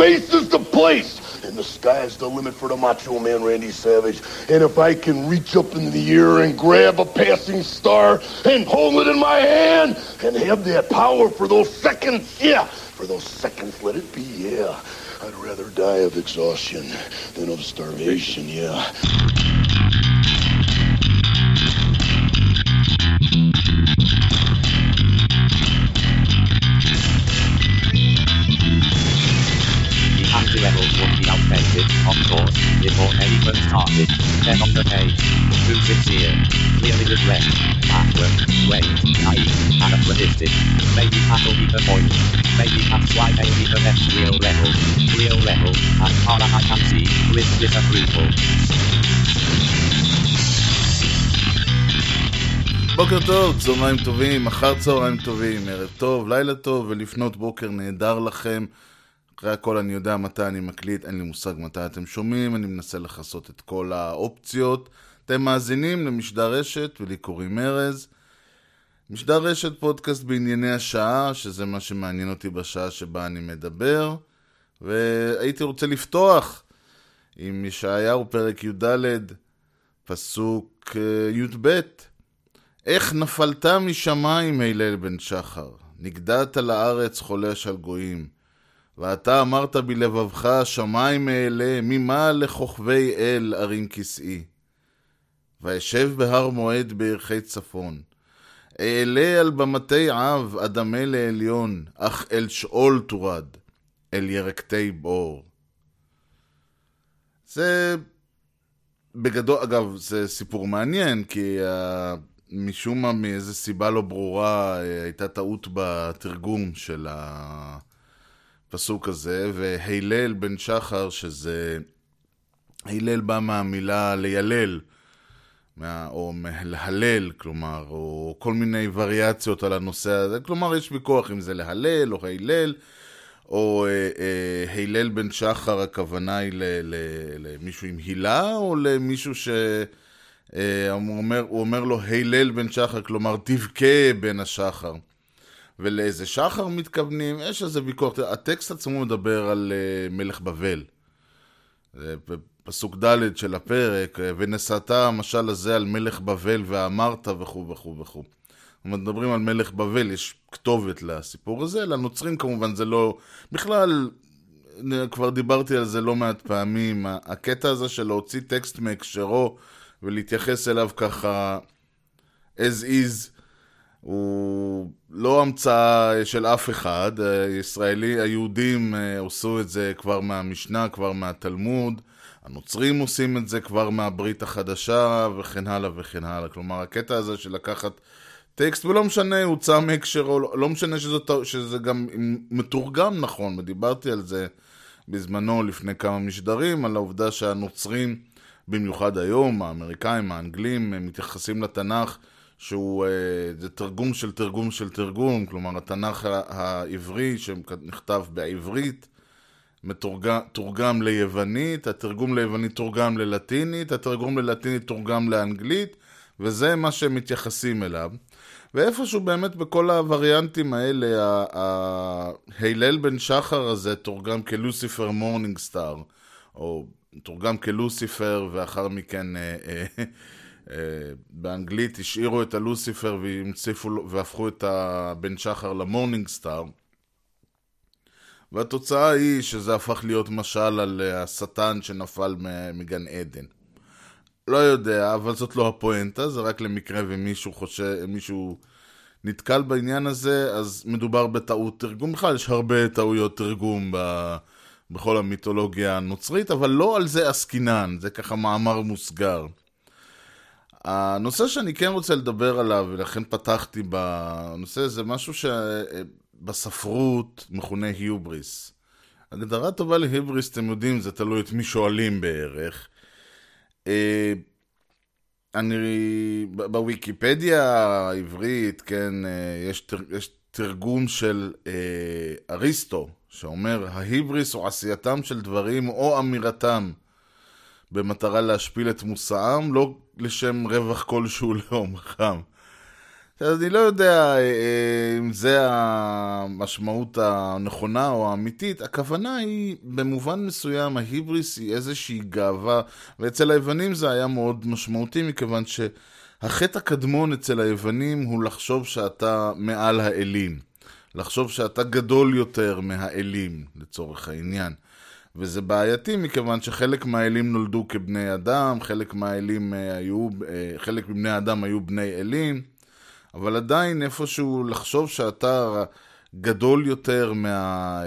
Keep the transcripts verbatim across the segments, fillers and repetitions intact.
Space is the place, and the sky's the limit for the macho man Randy Savage. And if I can reach up in the air and grab a passing star and hold it in my hand and have that power for those seconds, yeah, for those seconds, let it be, yeah. I'd rather die of exhaustion than of starvation, yeah. Levels would be outdated, of course, before they even started. Then on the page, who sits here, clearly distressed, backward, late, naive, anachronistic. Maybe that'll be the point. Maybe that's why they be the next real level. Real level, as far as I can see, with disapproval. בוקר טוב, צהריים טובים, אחר צהריים טובים, ערב טוב, לילה טוב, ולפנות בוקר נהדר לכם. אחרי הכל אני יודע מתי אני מקליט, אין לי מושג מתי אתם שומעים, אני מנסה לחסות את כל האופציות. אתם מאזינים למשדר רשת ולי קוראים ארז. משדר רשת פודקאסט בענייני השעה, שזה מה שמעניין אותי בשעה שבה אני מדבר. והייתי רוצה לפתוח עם ישעיהו פרק י"ד, פסוק י"ב. איך נפלת משמיים הילל בן שחר, נגדעת לארץ חולש על גויים. ואתה אמרת בלבבך, שמיים אלה, ממה לכוכבי אל ערים כסאי. וישב בהר מועד בערכי צפון. אעלה על במתי עב, אדמה לעליון, אך אל שאול תורד, אל ירקתי בור. זה, בגדול, אגב, זה סיפור מעניין, כי משום מה, מאיזו סיבה לא ברורה, הייתה טעות בתרגום של ה... פסוק הזה, והילל בן שחר, שזה הילל בא מהמילה לילל, מה, או להלל, כלומר, או כל מיני וריאציות על הנושא הזה, כלומר יש ויכוח אם זה להלל או הילל, או אה, אה, הילל בן שחר, הכוונה היא ל, ל, למישהו עם הילה, או למישהו ש... אה, הוא, אומר, הוא אומר לו הילל בן שחר, כלומר תבכה בן השחר. ולאיזה שחר מתכוונים, יש איזה ביקורת. הטקסט עצמו מדבר על מלך בבל. פסוק ד' של הפרק, ונשאת המשל הזה על מלך בבל ואמרת וכו וכו וכו. מדברים על מלך בבל, יש כתובת לסיפור הזה, לנוצרים כמובן זה לא... בכלל, כבר דיברתי על זה לא מעט פעמים, הקטע הזה של להוציא טקסט מהקשרו ולהתייחס אליו ככה as is, הוא לא המצאה של אף אחד, ישראלי, היהודים עשו את זה כבר מהמשנה, כבר מהתלמוד, הנוצרים עושים את זה כבר מהברית החדשה וכן הלאה וכן הלאה. כלומר, הקטע הזה של לקחת טקסט, ולא משנה, הוא צא מהקשרו, לא משנה שזה, שזה גם מתורגם נכון, ודיברתי על זה בזמנו לפני כמה משדרים, על העובדה שהנוצרים, במיוחד היום, האמריקאים, האנגלים, מתייחסים לתנ"ך, שהוא זה תרגום של תרגום של תרגום, כלומר התנ"ך העברי שנכתב בעברית, מתורגם, תורגם ליוונית, התרגום ליוונית תורגם ללטינית, התרגום ללטינית תורגם לאנגלית, וזה מה שהם מתייחסים אליו. ואיפשהו באמת בכל הווריאנטים האלה, ההילל בן שחר הזה תורגם כלוסיפר מורנינג סטאר, או תורגם כלוסיפר ואחר מכן... Uh, באנגלית השאירו את הלוסיפר והפכו את הבן שחר למורנינג סטאר, והתוצאה היא שזה הפך להיות משל על השטן שנפל מגן עדן. לא יודע, אבל זאת לא הפואנטה, זה רק למקרה ומישהו חושב, מישהו נתקל בעניין הזה, אז מדובר בטעות תרגום. בכלל יש הרבה טעויות תרגום ב... בכל המיתולוגיה הנוצרית, אבל לא על זה עסקינן, זה ככה מאמר מוסגר. הנושא שאני כן רוצה לדבר עליו, ולכן פתחתי בנושא, זה משהו שבספרות מכונה היובריס. הגדרה טובה להיבריס, אתם יודעים, זה תלוי את מי שואלים בערך. אני, בוויקיפדיה העברית, כן, יש, יש תרגום של אריסטו, שאומר, ההיבריס הוא עשייתם של דברים או אמירתם, במטרה להשפיל את מושאם, לא לשם רווח כלשהו לעומכם. אז אני לא יודע אם זה המשמעות הנכונה או האמיתית. הכוונה היא, במובן מסוים, ההיבריס היא איזושהי גאווה, ואצל היוונים זה היה מאוד משמעותי, מכיוון שהחטא הקדמון אצל היוונים הוא לחשוב שאתה מעל האלים, לחשוב שאתה גדול יותר מהאלים, לצורך העניין. וזה בעייתי מכיוון שחלק מהאלים נולדו כבני אדם, חלק מהאלים היו, חלק מבני האדם היו בני אלים, אבל עדיין איפשהו לחשוב שאתה גדול יותר מה,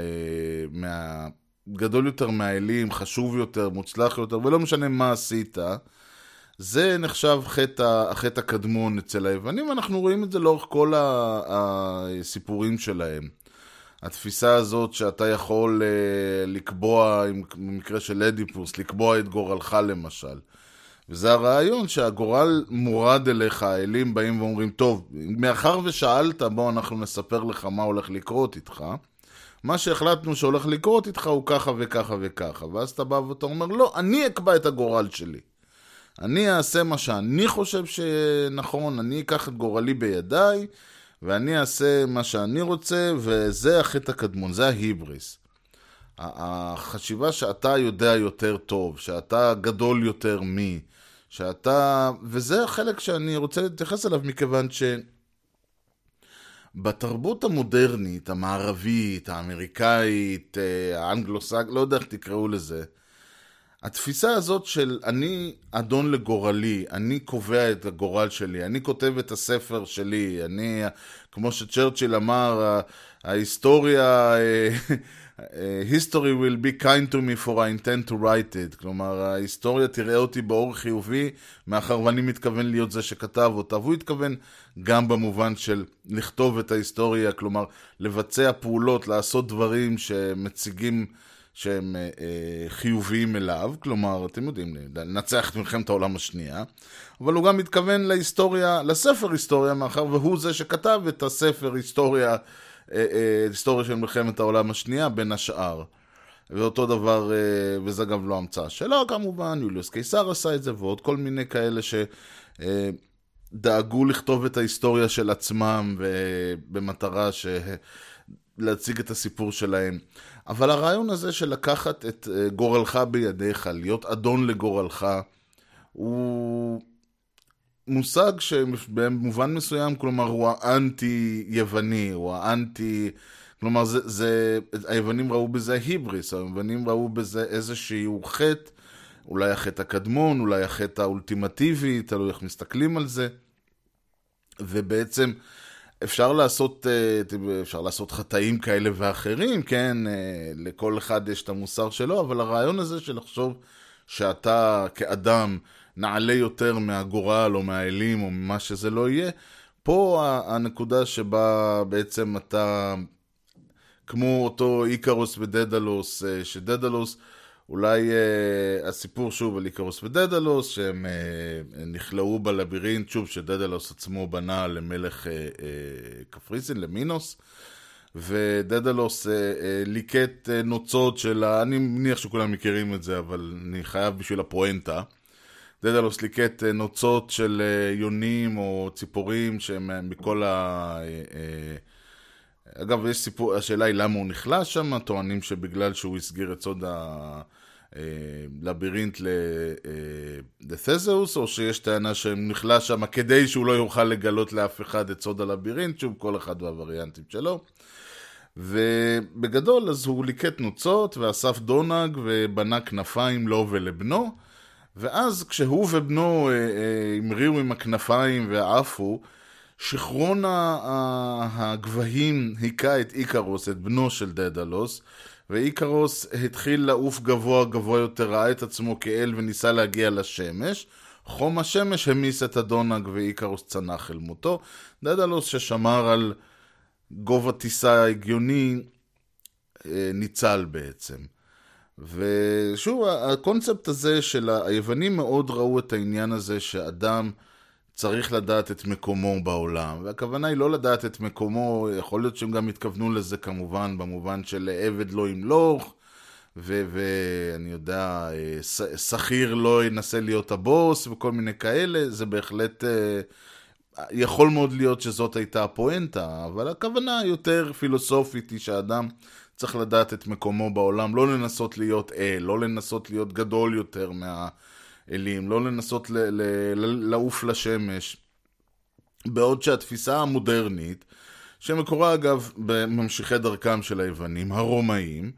מה, גדול יותר מהאלים, חשוב יותר, מוצלח יותר, ולא משנה מה עשית, זה נחשב חטא, החטא הקדמון אצל היוונים. אנחנו רואים את זה לאורך כל הסיפורים שלהם. התפיסה הזאת שאתה יכול לקבוע, במקרה של אדיפוס, לקבוע את גורלך למשל. וזה הרעיון שהגורל מורד אליך, האלים באים ואומרים, טוב, מאחר ושאלת, בוא אנחנו נספר לך מה הולך לקרות איתך, מה שהחלטנו שהולך לקרות איתך הוא ככה וככה וככה, ואז אתה בא ואתה אומר, לא, אני אקבע את הגורל שלי, אני אעשה מה שאני חושב שנכון, אני אקח את גורלי בידיי, ואני אעשה מה שאני רוצה, וזה החטא הקדמון, זה ההיבריס. החשיבה שאתה יודע יותר טוב, שאתה גדול יותר מי, שאתה... וזה החלק שאני רוצה להתייחס אליו, מכיוון שבתרבות המודרנית, המערבית, האמריקאית, האנגלוסק, לא יודע איך תקראו לזה, התפיסה הזאת של אני אדון לגורלי, אני קובע את הגורל שלי, אני כותב את הספר שלי, אני, כמו שצ'רצ'יל אמר, ההיסטוריה... history will be kind to me for I intend to write it. כלומר, ההיסטוריה תראה אותי באור חיובי, מאחר ואני מתכוון להיות זה שכתב אותה, והוא התכוון גם במובן של לכתוב את ההיסטוריה, כלומר, לבצע פעולות, לעשות דברים שמציגים שהם אה, חיוביים אליו, כלומר, אתם יודעים, לנצח את מלחמת העולם השנייה, אבל הוא גם מתכוון להיסטוריה, לספר היסטוריה, מאחר והוא זה שכתב את הספר היסטוריה, היסטוריה של מלחמת העולם השנייה בין השאר. ואותו דבר, וזה גם לא המצאה שלו כמובן, יוליוס קיסר עשה את זה, ועוד כל מיני כאלה שדאגו לכתוב את ההיסטוריה של עצמם במטרה להציג את הסיפור שלהם. אבל הרעיון הזה של לקחת את גורלך בידיך, להיות אדון לגורלך, הוא מושג שבמובן מסוים, כלומר, הוא האנטי יווני, הוא האנטי, כלומר, זה, זה, היוונים ראו בזה היבריס, היוונים ראו בזה איזשהו חטא, אולי החטא הקדמון, אולי החטא האולטימטיבי, תלוי איך מסתכלים על זה, ובעצם אפשר לעשות, אפשר לעשות חטאים כאלה ואחרים, כן, לכל אחד יש את המוסר שלו, אבל הרעיון הזה של לחשוב שאתה כאדם נעלה יותר מהגורל או מהאלים או ממה שזה לא יהיה, פה הנקודה שבה בעצם אתה, כמו אותו איקרוס ודדלוס, שדדלוס, אולי הסיפור שוב על איקרוס ודדלוס, שהם נכלאו בלבירינט, שוב שדדלוס עצמו בנה למלך קפריסין, למינוס, ודדלוס ליקט נוצות של, אני מניח שכולם מכירים את זה, אבל אני חייב בשביל הפואנטה, דדלוס ליקט נוצות של יונים או ציפורים שהם מכל ה... אגב, יש סיפור, השאלה היא למה הוא נכלה שם, טוענים שבגלל שהוא הסגיר את סוד הלבירינט לתזאוס, או שיש טענה שהם נכלה שם כדי שהוא לא יוכל לגלות לאף אחד את סוד הלבירינט, שוב כל אחד והווריאנטים שלו. ובגדול אז הוא ליקט נוצות ואסף דונג ובנה כנפיים לו ולבנו, ואז כשהוא ובנו המריאו עם הכנפיים ועפו, שכרון הגבהים היקה את איקרוס, את בנו של דדלוס, ואיקרוס התחיל לעוף גבוה גבוה יותר, ראה את עצמו כאל וניסה להגיע לשמש. חום השמש המיס את הדונג ואיקרוס צנח אל מותו. דדלוס ששמר על גובה טיסה הגיוני ניצל בעצם. ושוב, הקונספט הזה של היוונים מאוד ראו את העניין הזה שאדם צריך לדעת את מקומו בעולם, והכוונה היא לא לדעת את מקומו, יכול להיות שהם גם התכוונו לזה כמובן, במובן של עבד לא ימלוך, ואני יודע, שכיר לא ינסה להיות הבוס וכל מיני כאלה, זה בהחלט יכול מאוד להיות שזאת הייתה הפואנטה, אבל הכוונה יותר פילוסופית היא שהאדם צריך לדעת את מקומו בעולם, לא לנסות להיות אל, לא לנסות להיות גדול יותר מהאלים, לא לנסות ל- ל- ל- לעוף לשמש. בעוד שהתפיסה המודרנית, שמקורה אגב בממשיכי דרכם של היוונים, הרומאים,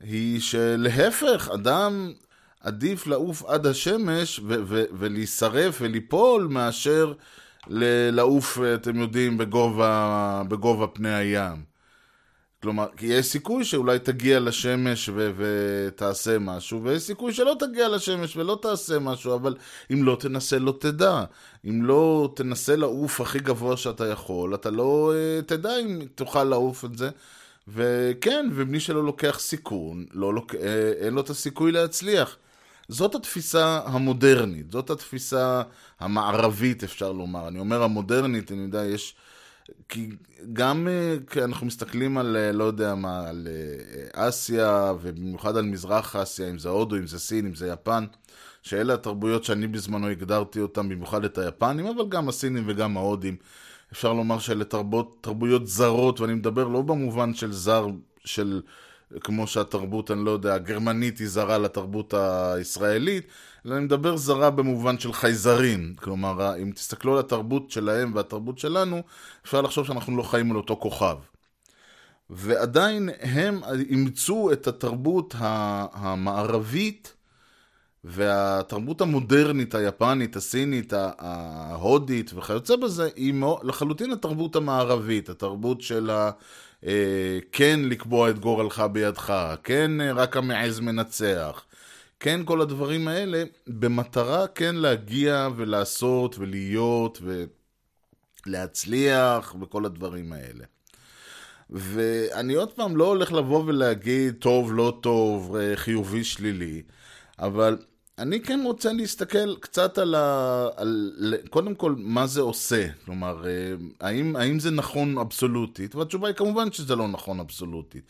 היא שלהפך, אדם עדיף לעוף עד השמש ו- ו- ולהישרף וליפול מאשר לעוף, אתם יודעים, בגובה, בגובה פני הים. כלומר, כי יש סיכוי שאולי תגיע לשמש ו- ותעשה משהו, ויש סיכוי שלא תגיע לשמש ולא תעשה משהו, אבל אם לא תנסה לא תדע. אם לא תנסה לעוף הכי גבוה שאתה יכול, אתה לא uh, תדע אם תוכל לעוף את זה. וכן, ומי שלא לוקח סיכון, לא לוק... אין לו את הסיכוי להצליח. זאת התפיסה המודרנית, זאת התפיסה המערבית, אפשר לומר. אני אומר המודרנית, אני יודע, יש... כי גם אנחנו מסתכלים על, לא יודע מה, על אסיה, ובמיוחד על מזרח אסיה, אם זה הודו, אם זה סין, אם זה יפן, שאלה התרבויות שאני בזמנו הגדרתי אותן, במיוחד את היפנים, אבל גם הסינים וגם ההודים. אפשר לומר שאלה תרבות, תרבויות זרות, ואני מדבר לא במובן של זר, של כמו שהתרבות, אני לא יודע, הגרמנית היא זרה לתרבות הישראלית, אלא אני מדבר זרה במובן של חייזרים. כלומר, אם תסתכלו על התרבות שלהם והתרבות שלנו, אפשר לחשוב שאנחנו לא חיים על אותו כוכב. ועדיין הם אימצו את התרבות המערבית והתרבות המודרנית, היפנית, הסינית, ההודית וכיוצא בזה, היא לחלוטין התרבות המערבית, התרבות של ה... כן לקבוע את גורלך בידך, כן רק המעז מנצח, כן כל הדברים האלה, במטרה כן להגיע ולעשות ולהיות ולהצליח וכל הדברים האלה. ואני עוד פעם לא הולך לבוא ולהגיד טוב, לא טוב, חיובי, שלילי, אבל אני כן רוצה להסתכל קצת על, ה... על קודם כל מה זה עושה, כלומר, האם, האם זה נכון אבסולוטית, והתשובה היא כמובן שזה לא נכון אבסולוטית.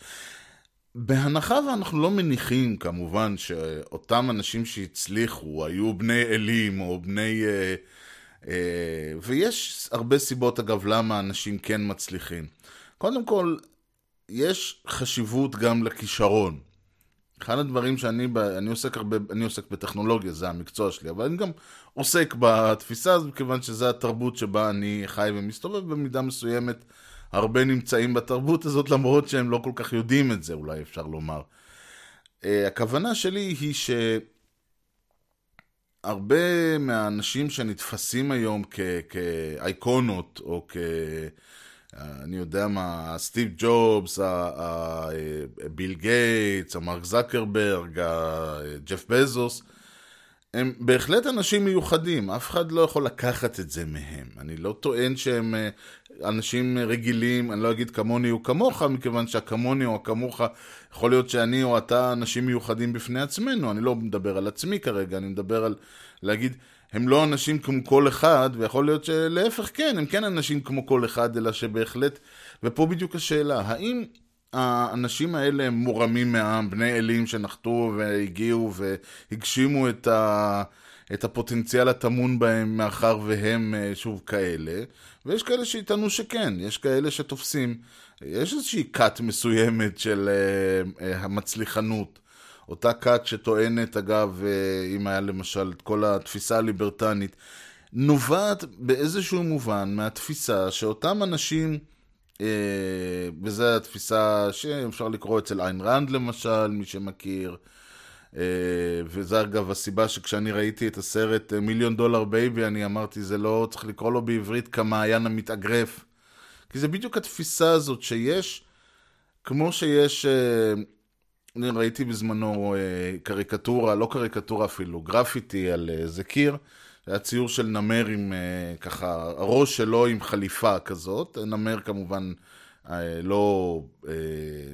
בהנחה ואנחנו לא מניחים כמובן שאותם אנשים שהצליחו היו בני אלים או בני, אה, אה, ויש הרבה סיבות אגב למה אנשים כן מצליחים. קודם כל, יש חשיבות גם לכישרון. אחד הדברים שאני אני עוסק, הרבה, אני עוסק בטכנולוגיה, זה המקצוע שלי, אבל אני גם עוסק בתפיסה הזאת, כיוון שזו התרבות שבה אני חי ומסתובב במידה מסוימת. הרבה נמצאים בתרבות הזאת, למרות שהם לא כל כך יודעים את זה, אולי אפשר לומר. הכוונה שלי היא שהרבה מהאנשים שנתפסים היום כאייקונות, או כ... אני יודע מה, סטיב ג'ובס, ביל גייטס, מרק זקרברג, ג'ף בזוס, הם בהחלט אנשים מיוחדים, אף אחד לא יכול לקחת את זה מהם. אני לא טוען שהם אנשים רגילים, אני לא אגיד כמוני או כמוך, מכיוון שהכמוני או הכמוך, יכול להיות שאני או אתה אנשים מיוחדים בפני עצמנו, אני לא מדבר על עצמי כרגע, אני מדבר על להגיד... הם לא אנשים כמו כל אחד, ויכול להיות שלהפך כן, הם כן אנשים כמו כל אחד, אלא שבהחלט, ופה בדיוק השאלה, האם האנשים האלה הם מורמים מהעם, בני אלים שנחתו והגיעו והגשימו את, ה... את הפוטנציאל הטמון בהם, מאחר והם שוב כאלה, ויש כאלה שיתנו שכן, יש כאלה שתופסים, יש איזושהי קאט מסוימת של המצליחנות, אותה קאט שטוענת, אגב, אם היה למשל את כל התפיסה הליברטנית, נובעת באיזשהו מובן מהתפיסה שאותם אנשים, וזו התפיסה שאפשר לקרוא אצל איין רנד למשל, מי שמכיר, וזו אגב הסיבה שכשאני ראיתי את הסרט מיליון דולר בייבי, אני אמרתי זה לא צריך לקרוא לו בעברית כמעיין המתאגרף, כי זה בדיוק התפיסה הזאת שיש, כמו שיש... אני ראיתי בזמנו קריקטורה, לא קריקטורה אפילו, גרפיטי על איזה קיר, היה ציור של נמר עם ככה, הראש שלו עם חליפה כזאת, נמר כמובן לא,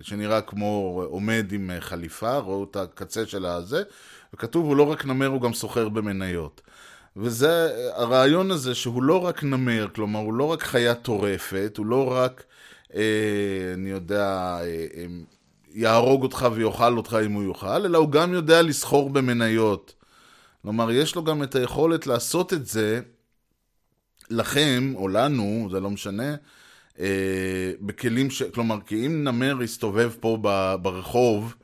שנראה כמו עומד עם חליפה, ראו את הקצה של הזה, וכתוב הוא לא רק נמר, הוא גם סוחר במניות. וזה הרעיון הזה שהוא לא רק נמר, כלומר הוא לא רק חיה טורפת, הוא לא רק, אני יודע, יהרוג אותך ויאכל אותך אם הוא יאכל, אלא הוא גם יודע לסחור במניות. כלומר, יש לו גם את היכולת לעשות את זה לכם, או לנו, זה לא משנה, אה, בכלים ש... כלומר, כי אם נמר יסתובב פה ב... ברחוב,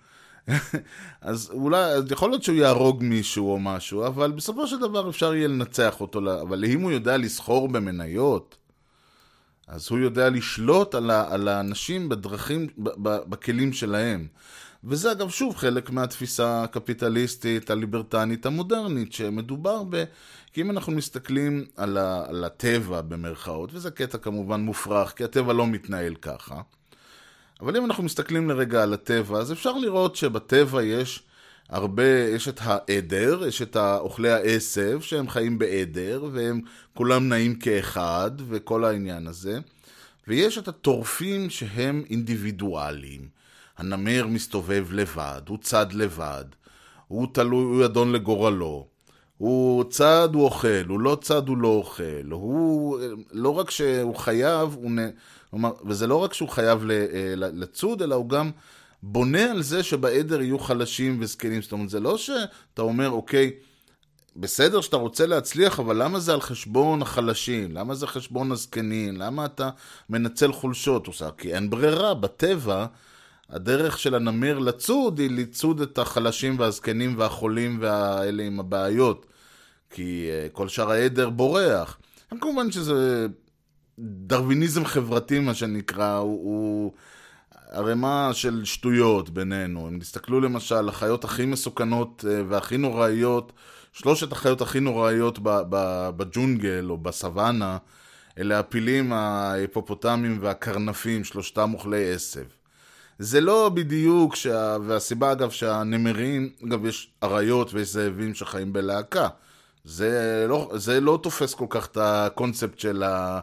אז אולי, אז יכול להיות שהוא יהרוג מישהו או משהו, אבל בסופו של דבר אפשר יהיה לנצח אותו, אבל אם הוא יודע לסחור במניות, אז הוא יודע לשלוט על, ה... על האנשים בדרכים, ב... ב... בכלים שלהם. וזה אגב שוב חלק מהתפיסה הקפיטליסטית, הליברטנית, המודרנית, שמדובר ב... כי אם אנחנו מסתכלים על, ה... על הטבע במרכאות, וזה קטע כמובן מופרך, כי הטבע לא מתנהל ככה, אבל אם אנחנו מסתכלים לרגע על הטבע, אז אפשר לראות שבטבע יש הרבה, יש את העדר, יש את אוכלי העשב, שהם חיים בעדר, והם כולם נעים כאחד, וכל העניין הזה, ויש את הטורפים שהם אינדיבידואליים, הנמר מסתובב לבד, הוא צד לבד, הוא תלוי, הוא אדון לגורלו, הוא צד, הוא אוכל, הוא לא צד, הוא לא אוכל, הוא, לא רק שהוא חייב, הוא נ... וזה לא רק שהוא חייב לצוד, אלא הוא גם בונה על זה שבעדר יהיו חלשים וזקנים, זאת אומרת, זה לא שאתה אומר, אוקיי, בסדר שאתה רוצה להצליח, אבל למה זה על חשבון החלשים? למה זה חשבון הזקנים? למה אתה מנצל חולשות? כי אין ברירה, בטבע, הדרך של הנמר לצוד היא לצוד את החלשים והזקנים והחולים והאלה עם הבעיות, כי כל שאר העדר בורח. הם כמובן שזה דרוויניזם חברתי, מה שנקרא, הוא, הוא הרמה של שטויות בינינו. אם תסתכלו למשל, החיות הכי מסוכנות והכי נוראיות, שלושת החיות הכי נוראיות בג'ונגל או בסוואנה, אלה הפילים, ההיפופוטמים והקרנפים, שלושתם אוכלי עשב. זה לא בדיוק, שה... והסיבה אגב שהנמרים, אגב יש עריות ויש זאבים שחיים בלהקה, זה לא, זה לא תופס כל כך את הקונספט של ה...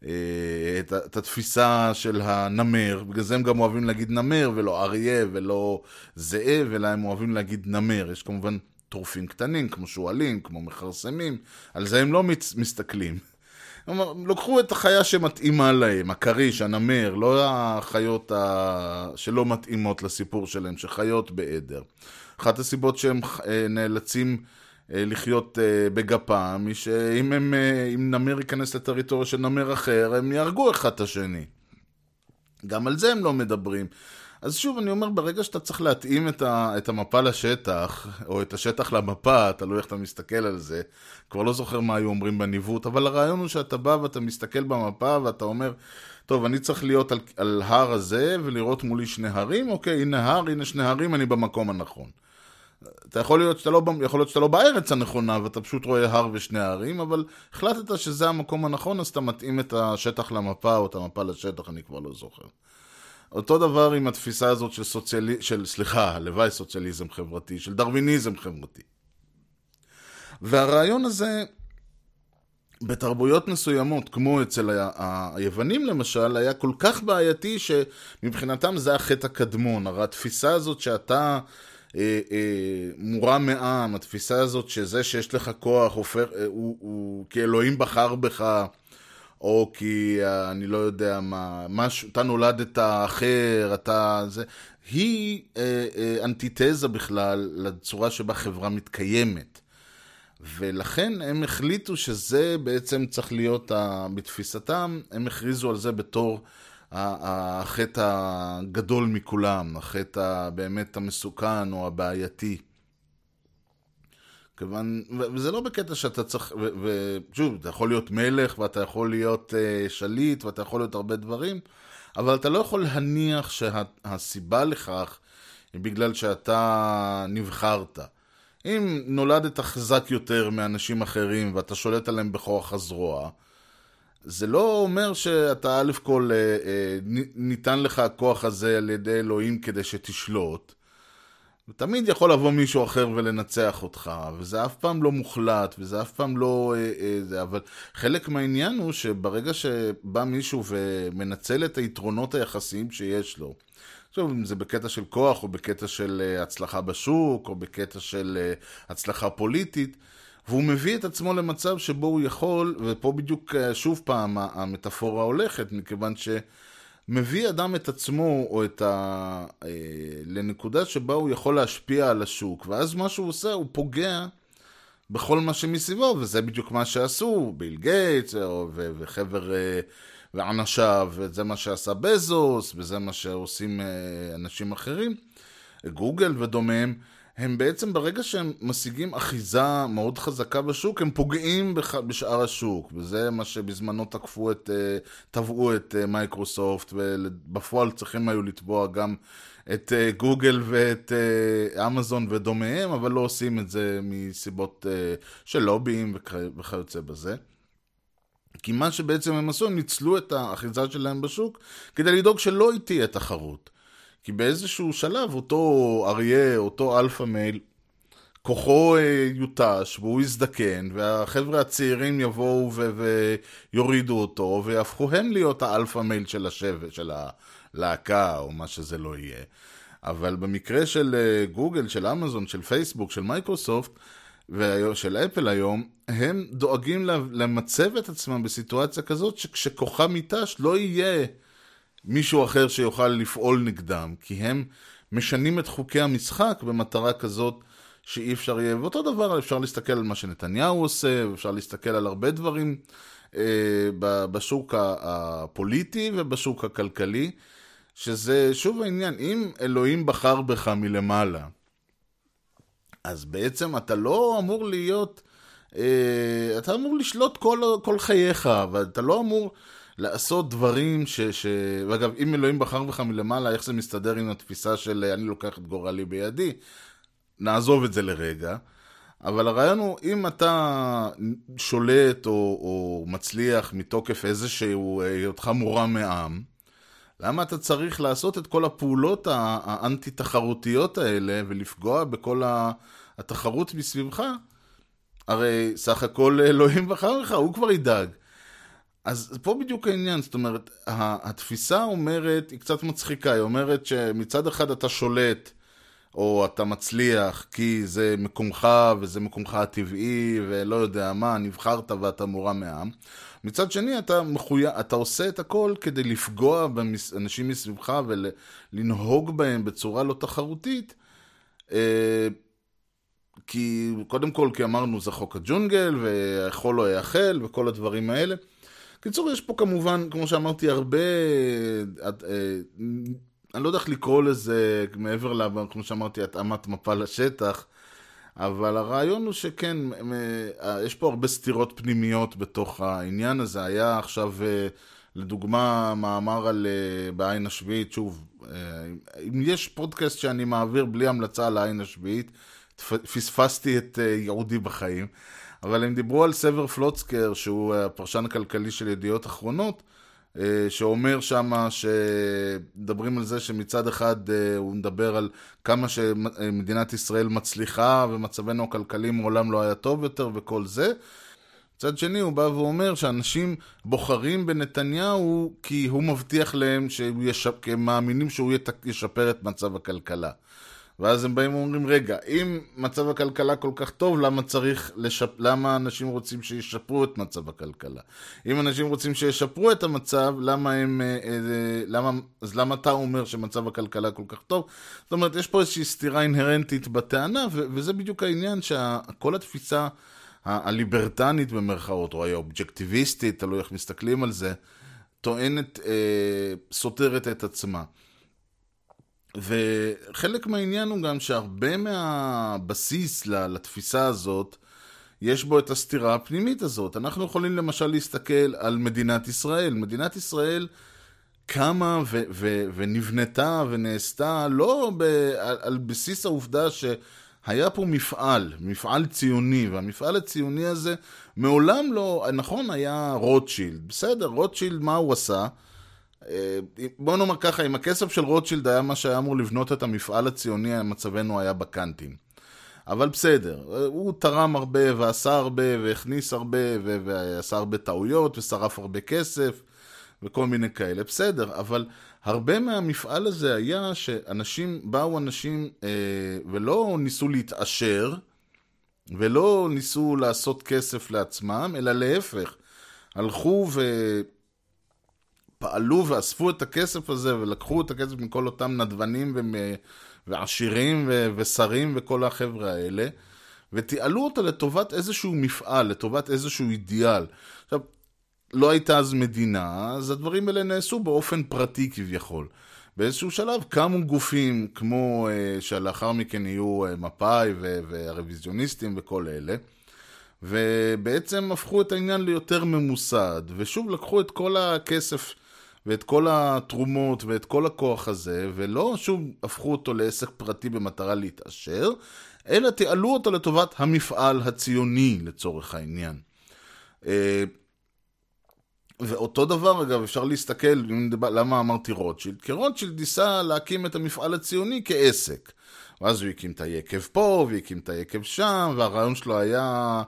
את, את התפיסה של הנמר, בגלל זה הם גם אוהבים להגיד נמר ולא אריה ולא זאב, אלא הם אוהבים להגיד נמר, יש כמובן טורפים קטנים כמו שואלים, כמו מחרסמים, על זה הם לא מצ... מסתכלים. לקחו את החיה שמתאימה להם, הקריש, הנמר, לא החיות ה... שלא מתאימות לסיפור שלהם, שחיות בעדר. אחת הסיבות שהם נאלצים לחיות בגפם, היא שאם הם, אם נמר ייכנס לטריטוריה של נמר אחר, הם יהרגו אחד את השני. גם על זה הם לא מדברים. אז שוב, אני אומר, ברגע שאתה צריך להתאים את, ה, את המפה לשטח, או את השטח למפה, תלוי איך אתה מסתכל על זה, כבר לא זוכר מה היו אומרים בניווט, אבל הרעיון הוא שאתה בא ואתה מסתכל במפה, ואתה אומר, טוב, אני צריך להיות על, על הר הזה, ולראות מולי שני הרים, אוקיי, הנה הר, הנה שני הרים, אני במקום הנכון. אתה יכול להיות שאתה לא, יכול להיות שאתה לא בארץ הנכונה, ואתה פשוט רואה הר ושני הרים, אבל החלטת שזה המקום הנכון, אז אתה מתאים את השטח למפה, או את המפה לשטח, אני כבר לא זוכר. אותו דבר עם התפיסה הזאת של סוציאלי... של, סליחה, לוואי סוציאליזם חברתי, של דרוויניזם חברתי. והרעיון הזה, בתרבויות מסוימות, כמו אצל ה... ה... היוונים למשל, היה כל כך בעייתי שמבחינתם זה החטא הקדמון. הרי התפיסה הזאת שאתה אה, אה, מורה מעם, התפיסה הזאת שזה שיש לך כוח, הופך, אה, הוא, הוא, כי אלוהים בחר בך, או כי אני לא יודע מה, משהו, אתה נולדת אחר, אתה זה, היא אה, אה, אנטיתזה בכלל לצורה שבה חברה מתקיימת. ולכן הם החליטו שזה בעצם צריך להיות, ה, בתפיסתם, הם הכריזו על זה בתור החטא הגדול מכולם, החטא באמת המסוכן או הבעייתי. כיוון, וזה לא בקטע שאתה צריך, ושוב, אתה יכול להיות מלך, ואתה יכול להיות uh, שליט, ואתה יכול להיות הרבה דברים, אבל אתה לא יכול להניח שהסיבה לכך היא בגלל שאתה נבחרת. אם נולדת חזק יותר מאנשים אחרים, ואתה שולט עליהם בכוח הזרוע, זה לא אומר שאתה א' כל uh, uh, ניתן לך הכוח הזה על ידי אלוהים כדי שתשלוט, ותמיד יכול לבוא מישהו אחר ולנצח אותך, וזה אף פעם לא מוחלט, וזה אף פעם לא... אבל חלק מהעניין הוא שברגע שבא מישהו ומנצל את היתרונות היחסיים שיש לו, עכשיו, אם זה בקטע של כוח, או בקטע של הצלחה בשוק, או בקטע של הצלחה פוליטית, והוא מביא את עצמו למצב שבו הוא יכול, ופה בדיוק שוב פעם המטאפורה הולכת, מכיוון ש... מביא אדם את עצמו או את ה... לנקודה שבה הוא יכול להשפיע על השוק, ואז מה שהוא עושה, הוא פוגע בכל מה שמסביבו, וזה בדיוק מה שעשו ביל גייטס וחבר ואנשיו, וזה מה שעשה בזוס, וזה מה שעושים אנשים אחרים, גוגל ודומיהם. הם בעצם ברגע שהם משיגים אחיזה מאוד חזקה בשוק, הם פוגעים בח... בשאר השוק, וזה מה שבזמנו תקפו את, תבעו את מייקרוסופט, ובפועל צריכים היו לתבוע גם את גוגל ואת אמזון ודומיהם, אבל לא עושים את זה מסיבות של לוביים וכיוצא בזה. כי מה שבעצם הם עשו, הם ניצלו את האחיזה שלהם בשוק, כדי לדאוג שלא איתי את התחרות. כי באיזשהו שלב אותו אריה, אותו אלפא מייל, כוחו יוטש והוא יזדקן, והחבר'ה הצעירים יבואו ויורידו אותו, ויהפכו הם להיות האלפא מייל של השבט, של הלהקה, או מה שזה לא יהיה. אבל במקרה של גוגל, של אמזון, של פייסבוק, של מייקרוסופט, ושל אפל היום, הם דואגים למצב את עצמם בסיטואציה כזאת, שכשכוחם יוטש לא יהיה מישהו אחר שיוכל לפעול נגדם, כי הם משנים את חוקי המשחק במטרה כזאת שאי אפשר יהיה. ואותו דבר, אפשר להסתכל על מה שנתניהו עושה, אפשר להסתכל על הרבה דברים אה, בשוק הפוליטי ובשוק הכלכלי, שזה שוב העניין, אם אלוהים בחר בך מלמעלה, אז בעצם אתה לא אמור להיות, אה, אתה אמור לשלוט כל, כל חייך, ואתה לא אמור לעשות דברים ש... ש... ואגב, אם אלוהים בחר בך מלמעלה, איך זה מסתדר עם התפיסה של אני לוקח את גורלי בידי? נעזוב את זה לרגע. אבל הרעיון הוא, אם אתה שולט או, או מצליח מתוקף איזשהו היותך מורה מעם, למה אתה צריך לעשות את כל הפעולות האנטי-תחרותיות האלה ולפגוע בכל התחרות מסביבך? הרי סך הכל אלוהים בחר בך, הוא כבר ידאג. אז פה בדיוק העניין, זאת אומרת, התפיסה אומרת, היא קצת מצחיקה, היא אומרת שמצד אחד אתה שולט, או אתה מצליח, כי זה מקומך, וזה מקומך הטבעי, ולא יודע מה, נבחרת ואתה מורה מהעם. מצד שני, אתה, מחויה, אתה עושה את הכל כדי לפגוע באנשים מסביבך, ולנהוג בהם בצורה לא תחרותית, כי קודם כל, כי אמרנו, זה חוק הג'ונגל, והאכול לא יאכל, וכל הדברים האלה. קיצור, יש פה כמובן, כמו שאמרתי, הרבה, אני לא יודע איך לקרוא לזה מעבר לה, כמו שאמרתי, התאמת מפה לשטח, אבל הרעיון הוא שכן, יש פה הרבה סתירות פנימיות בתוך העניין הזה. היה עכשיו, לדוגמה, מאמר על בעין השביעית, שוב, אם יש פודקאסט שאני מעביר בלי המלצה על העין השביעית, פספסתי את יהודי בחיים, אבל הם דיברו על סבר פלוצקר, שהוא הפרשן הכלכלי של ידיעות אחרונות, שאומר שמה, שמדברים על זה שמצד אחד הוא מדבר על כמה שמדינת ישראל מצליחה, ומצבנו הכלכלי מעולם לא היה טוב יותר וכל זה. מצד שני הוא בא ואומר שאנשים בוחרים בנתניהו כי הוא מבטיח להם, כי הם מאמינים שהוא ישפר את מצב הכלכלה. ואז הם באים ואומרים, רגע, אם מצב הכלכלה כל כך טוב, למה צריך לשפ... למה אנשים רוצים שישפרו את מצב הכלכלה? אם אנשים רוצים שישפרו את המצב, למה הם, למה... אז למה אתה אומר שמצב הכלכלה כל כך טוב? זאת אומרת, יש פה איזושהי סתירה אינהרנטית בטענה, ו... וזה בדיוק העניין שכל התפיסה ה- הליברטנית במרכאות, או האובייקטיביסטית, תלוי איך מסתכלים על זה, טוענת, אה, סותרת את עצמה. וחלק מהעניין הוא גם שהרבה מהבסיס לתפיסה הזאת, יש בו את הסתירה הפנימית הזאת. אנחנו יכולים למשל להסתכל על מדינת ישראל. מדינת ישראל קמה ו- ו- ונבנתה ונעשתה לא ב- על-, על בסיס העובדה שהיה פה מפעל, מפעל ציוני, והמפעל הציוני הזה מעולם לא, נכון, היה רוטשילד. בסדר, רוטשילד מה הוא עשה? בוא נאמר ככה, אם הכסף של רוטשילד היה מה שהיה אמור לבנות את המפעל הציוני, מצבנו היה בקנטים. אבל בסדר, הוא תרם הרבה ועשה הרבה והכניס הרבה ועשה הרבה טעויות ושרף הרבה כסף וכל מיני כאלה. בסדר, אבל הרבה מהמפעל הזה היה שאנשים, באו אנשים ולא ניסו להתעשר ולא ניסו לעשות כסף לעצמם, אלא להפך, הלכו ו... פעלו ואספו את הכסף הזה ולקחו את הכסף מכל אותם נדבנים ועשירים ושרים וכל החבר'ה האלה ותיעלו אותה לטובת איזשהו מפעל, לטובת איזשהו אידיאל. עכשיו, לא הייתה אז מדינה, אז הדברים האלה נעשו באופן פרטי כביכול. באיזשהו שלב קמו גופים, כמו אה, שלאחר מכן יהיו אה, מפאי ו- והרוויזיוניסטים וכל אלה, ובעצם הפכו את העניין ליותר ממוסד, ושוב לקחו את כל הכסף ואת כל התרומות ואת כל הכוח הזה, ולא שוב הפכו אותו לעסק פרטי במטרה להתאשר, אלא תיעלו אותו לטובת המפעל הציוני לצורך העניין. אה, ואותו דבר, אגב, אפשר להסתכל, למה אמרתי רוטשילד? כי רוטשילד ניסה להקים את המפעל הציוני כעסק. ואז הוא הקים את היקב פה, והקים את היקב שם, והרעיון שלו היה,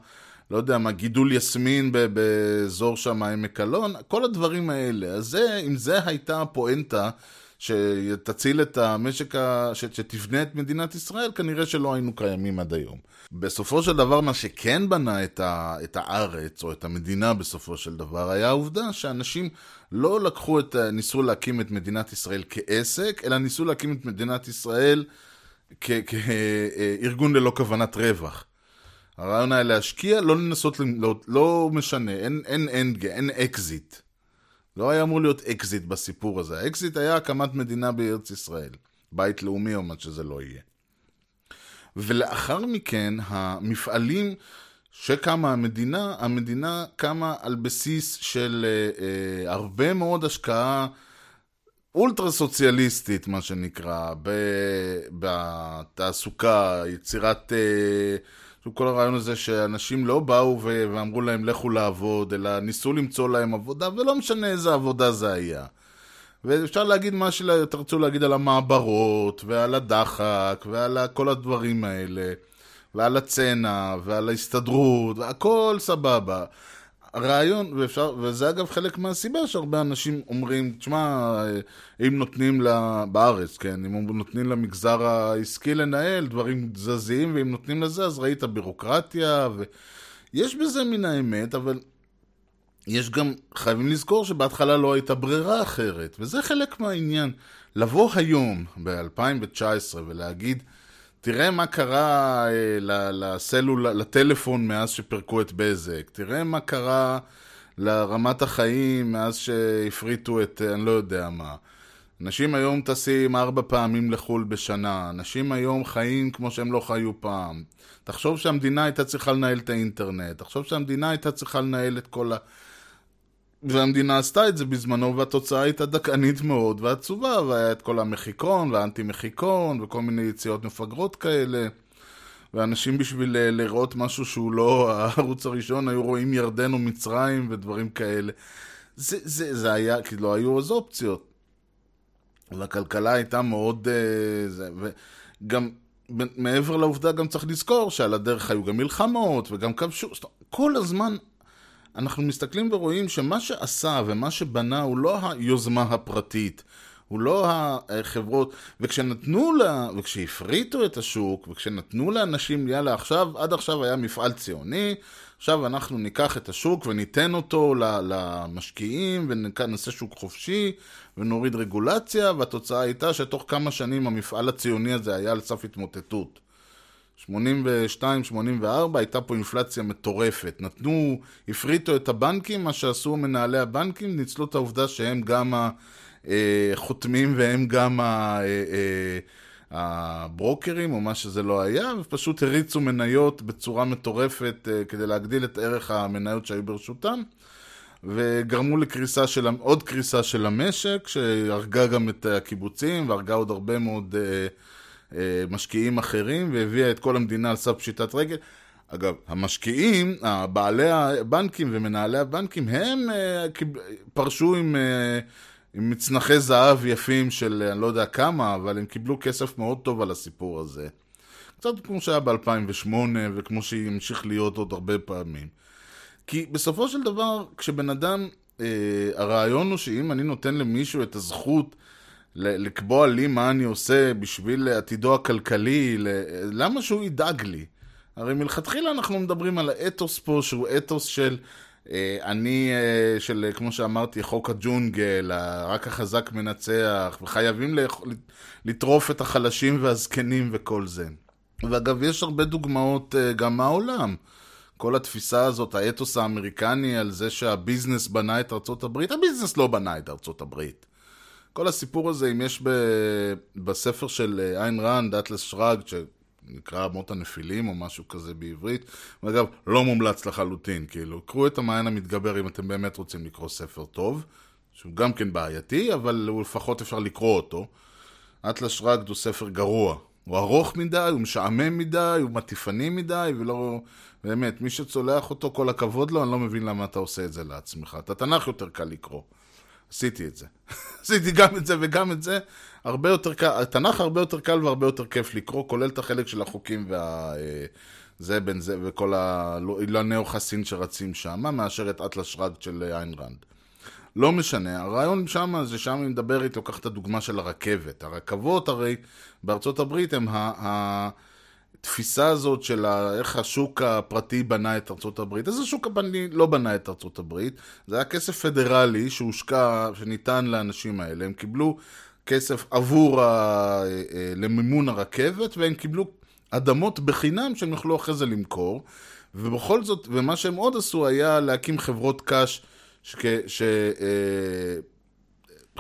לא יודע מה, גידול יסמין באזור שם, עמק אלון, כל הדברים האלה. אז זה, אם זה הייתה הפואנטה שתציל את המשק, ש, שתבנה את מדינת ישראל, כנראה שלא היינו קיימים עד היום. בסופו של דבר, מה שכן בנה את, ה, את הארץ, או את המדינה בסופו של דבר, היה העובדה שאנשים לא לקחו את, ניסו להקים את מדינת ישראל כעסק, אלא ניסו להקים את מדינת ישראל כ, כארגון ללא כוונת רווח. הרעיון היה להשקיע, לא לנסות, לא, לא משנה, אין, אין, אין, אין אקזיט. לא היה אמור להיות אקזיט בסיפור הזה. האקזיט היה הקמת מדינה בארץ ישראל. בית לאומי או מה שזה לא יהיה. ולאחר מכן, המפעלים שקמה המדינה, המדינה קמה על בסיס של אה, הרבה מאוד השקעה אולטרה-סוציאליסטית, מה שנקרא, בתעסוקה, יצירת... אה, כל הרעיון הזה שאנשים לא באו ואמרו להם לכו לעבוד, אלא ניסו למצוא להם עבודה, ולא משנה איזה עבודה זה היה. ואפשר להגיד מה שתרצו להגיד על המעברות, ועל הדחק, ועל כל הדברים האלה, ועל הצנע, ועל ההסתדרות, והכל סבבה. הרעיון, ואפשר, וזה אגב חלק מהסיבה שהרבה אנשים אומרים, תשמע, אם נותנים לה, בארץ, כן, אם נותנים למגזר העסקי לנהל, דברים זזיים, ואם נותנים לזה, אז ראית בירוקרטיה, ויש בזה מן האמת, אבל יש גם, חייבים לזכור שבהתחלה לא הייתה ברירה אחרת, וזה חלק מהעניין. לבוא היום, ב-אלפיים תשע עשרה, ולהגיד, תראה מה קרה לסלול, לטלפון מאז שפרקו את בזק, תראה מה קרה לרמת החיים מאז שהפריטו את, אני לא יודע מה. אנשים היום טסים ארבע פעמים לחול בשנה, אנשים היום חיים כמו שהם לא חיו פעם. תחשוב שהמדינה הייתה צריכה לנהל את האינטרנט, תחשוב שהמדינה הייתה צריכה לנהל את כל ה... והמדינה עשתה את זה בזמנו, והתוצאה הייתה דקנית מאוד ועצובה, והיה את כל המחיקון והאנטי-מחיקון, וכל מיני יציאות מפגרות כאלה, ואנשים בשביל לראות משהו שהוא לא הערוץ הראשון, היו רואים ירדן ומצרים ודברים כאלה. זה, זה, זה היה, כי לא היו אז אופציות. והכלכלה הייתה מאוד... זה, וגם... מעבר לעובדה גם צריך לזכור שעל הדרך היו גם מלחמות, וגם כבשו... כל הזמן... אנחנו מסתכלים ורואים שמה שעשה ומה שבנה הוא לא היוזמה הפרטית, הוא לא החברות, וכשנתנו לה, וכשהפריטו את השוק, וכשנתנו לאנשים, יאללה, עכשיו, עד עכשיו היה מפעל ציוני, עכשיו אנחנו ניקח את השוק וניתן אותו למשקיעים, ונעשה שוק חופשי, ונוריד רגולציה, והתוצאה הייתה שתוך כמה שנים המפעל הציוני הזה היה על סף התמוטטות. שמונים ושתיים שמונים וארבע הייתה פה אינפלציה מטורפת. נתנו, הפריטו את הבנקים, מה שעשו מנהלי הבנקים, ניצלו את העובדה שהם גם החותמים והם גם הברוקרים או מה שזה לא היה, ופשוט הריצו מניות בצורה מטורפת כדי להגדיל את ערך המניות שהיו ברשותם, וגרמו לקריסה של, עוד קריסה של המשק, שהרגה גם את הקיבוצים והרגה עוד הרבה מאוד... משקיעים אחרים, והביאה את כל המדינה על סף פשיטת רגל. אגב, המשקיעים, בעלי הבנקים ומנהלי הבנקים, הם פרשו עם, עם מצנחי זהב יפים של אני לא יודע כמה, אבל הם קיבלו כסף מאוד טוב על הסיפור הזה. קצת כמו שהיה ב-אלפיים ושמונה, וכמו שהמשיך להיות עוד הרבה פעמים. כי בסופו של דבר, כשבן אדם, הרעיון הוא שאם אני נותן למישהו את הזכות לקבוע לי מה אני עושה בשביל עתידו הכלכלי, למה שהוא ידאג לי? הרי מלכתחילה אנחנו מדברים על האתוס פה, שהוא אתוס של, אני, של, כמו שאמרתי, חוק הג'ונגל, רק החזק מנצח, וחייבים לטרוף את החלשים והזקנים וכל זה. ואגב, יש הרבה דוגמאות גם מהעולם. כל התפיסה הזאת, האתוס האמריקני על זה שהביזנס בנה את ארצות הברית, הביזנס לא בנה את ארצות הברית. כל הסיפור הזה, אם יש ב... בספר של איין רנד, אטלס שרג, שנקרא מות הנפילים או משהו כזה בעברית, ואגב, לא מומלץ לחלוטין, כאילו, קראו את המעיין המתגבר אם אתם באמת רוצים לקרוא ספר טוב, שהוא גם כן בעייתי, אבל לפחות אפשר לקרוא אותו. אטלס שרג הוא ספר גרוע. הוא ארוך מדי, הוא משעמם מדי, הוא מטיפני מדי, ולא... באמת, מי שצולח אותו, כל הכבוד לו, אני לא מבין למה אתה עושה את זה לעצמך. את התנ"ך יותר קל לקרוא. עשיתי את זה. עשיתי גם את זה וגם את זה. הרבה יותר קל, התנ"ך הרבה יותר קל והרבה יותר כיף לקרוא, כולל את החלק של החוקים וה... זה בין זה, וכל הנאו חסין שרצים שם, מאשר את אטלס שרג של איין רנד. לא משנה, הרעיון שם זה שם אני מדבר איתו, קח את הדוגמה של הרכבת. הרכבות הרי בארצות הברית הם התפיסה הזאת של איך השוק הפרטי בנה את ארצות הברית. אז השוק הפרטי לא בנה את ארצות הברית, זה היה כסף פדרלי שהושקע, שניתן לאנשים האלה. הם קיבלו כסף עבור ה... למימון הרכבת, והם קיבלו אדמות בחינם שהם יכלו אחרי זה למכור. ובכל זאת, ומה שהם עוד עשו היה להקים חברות קש,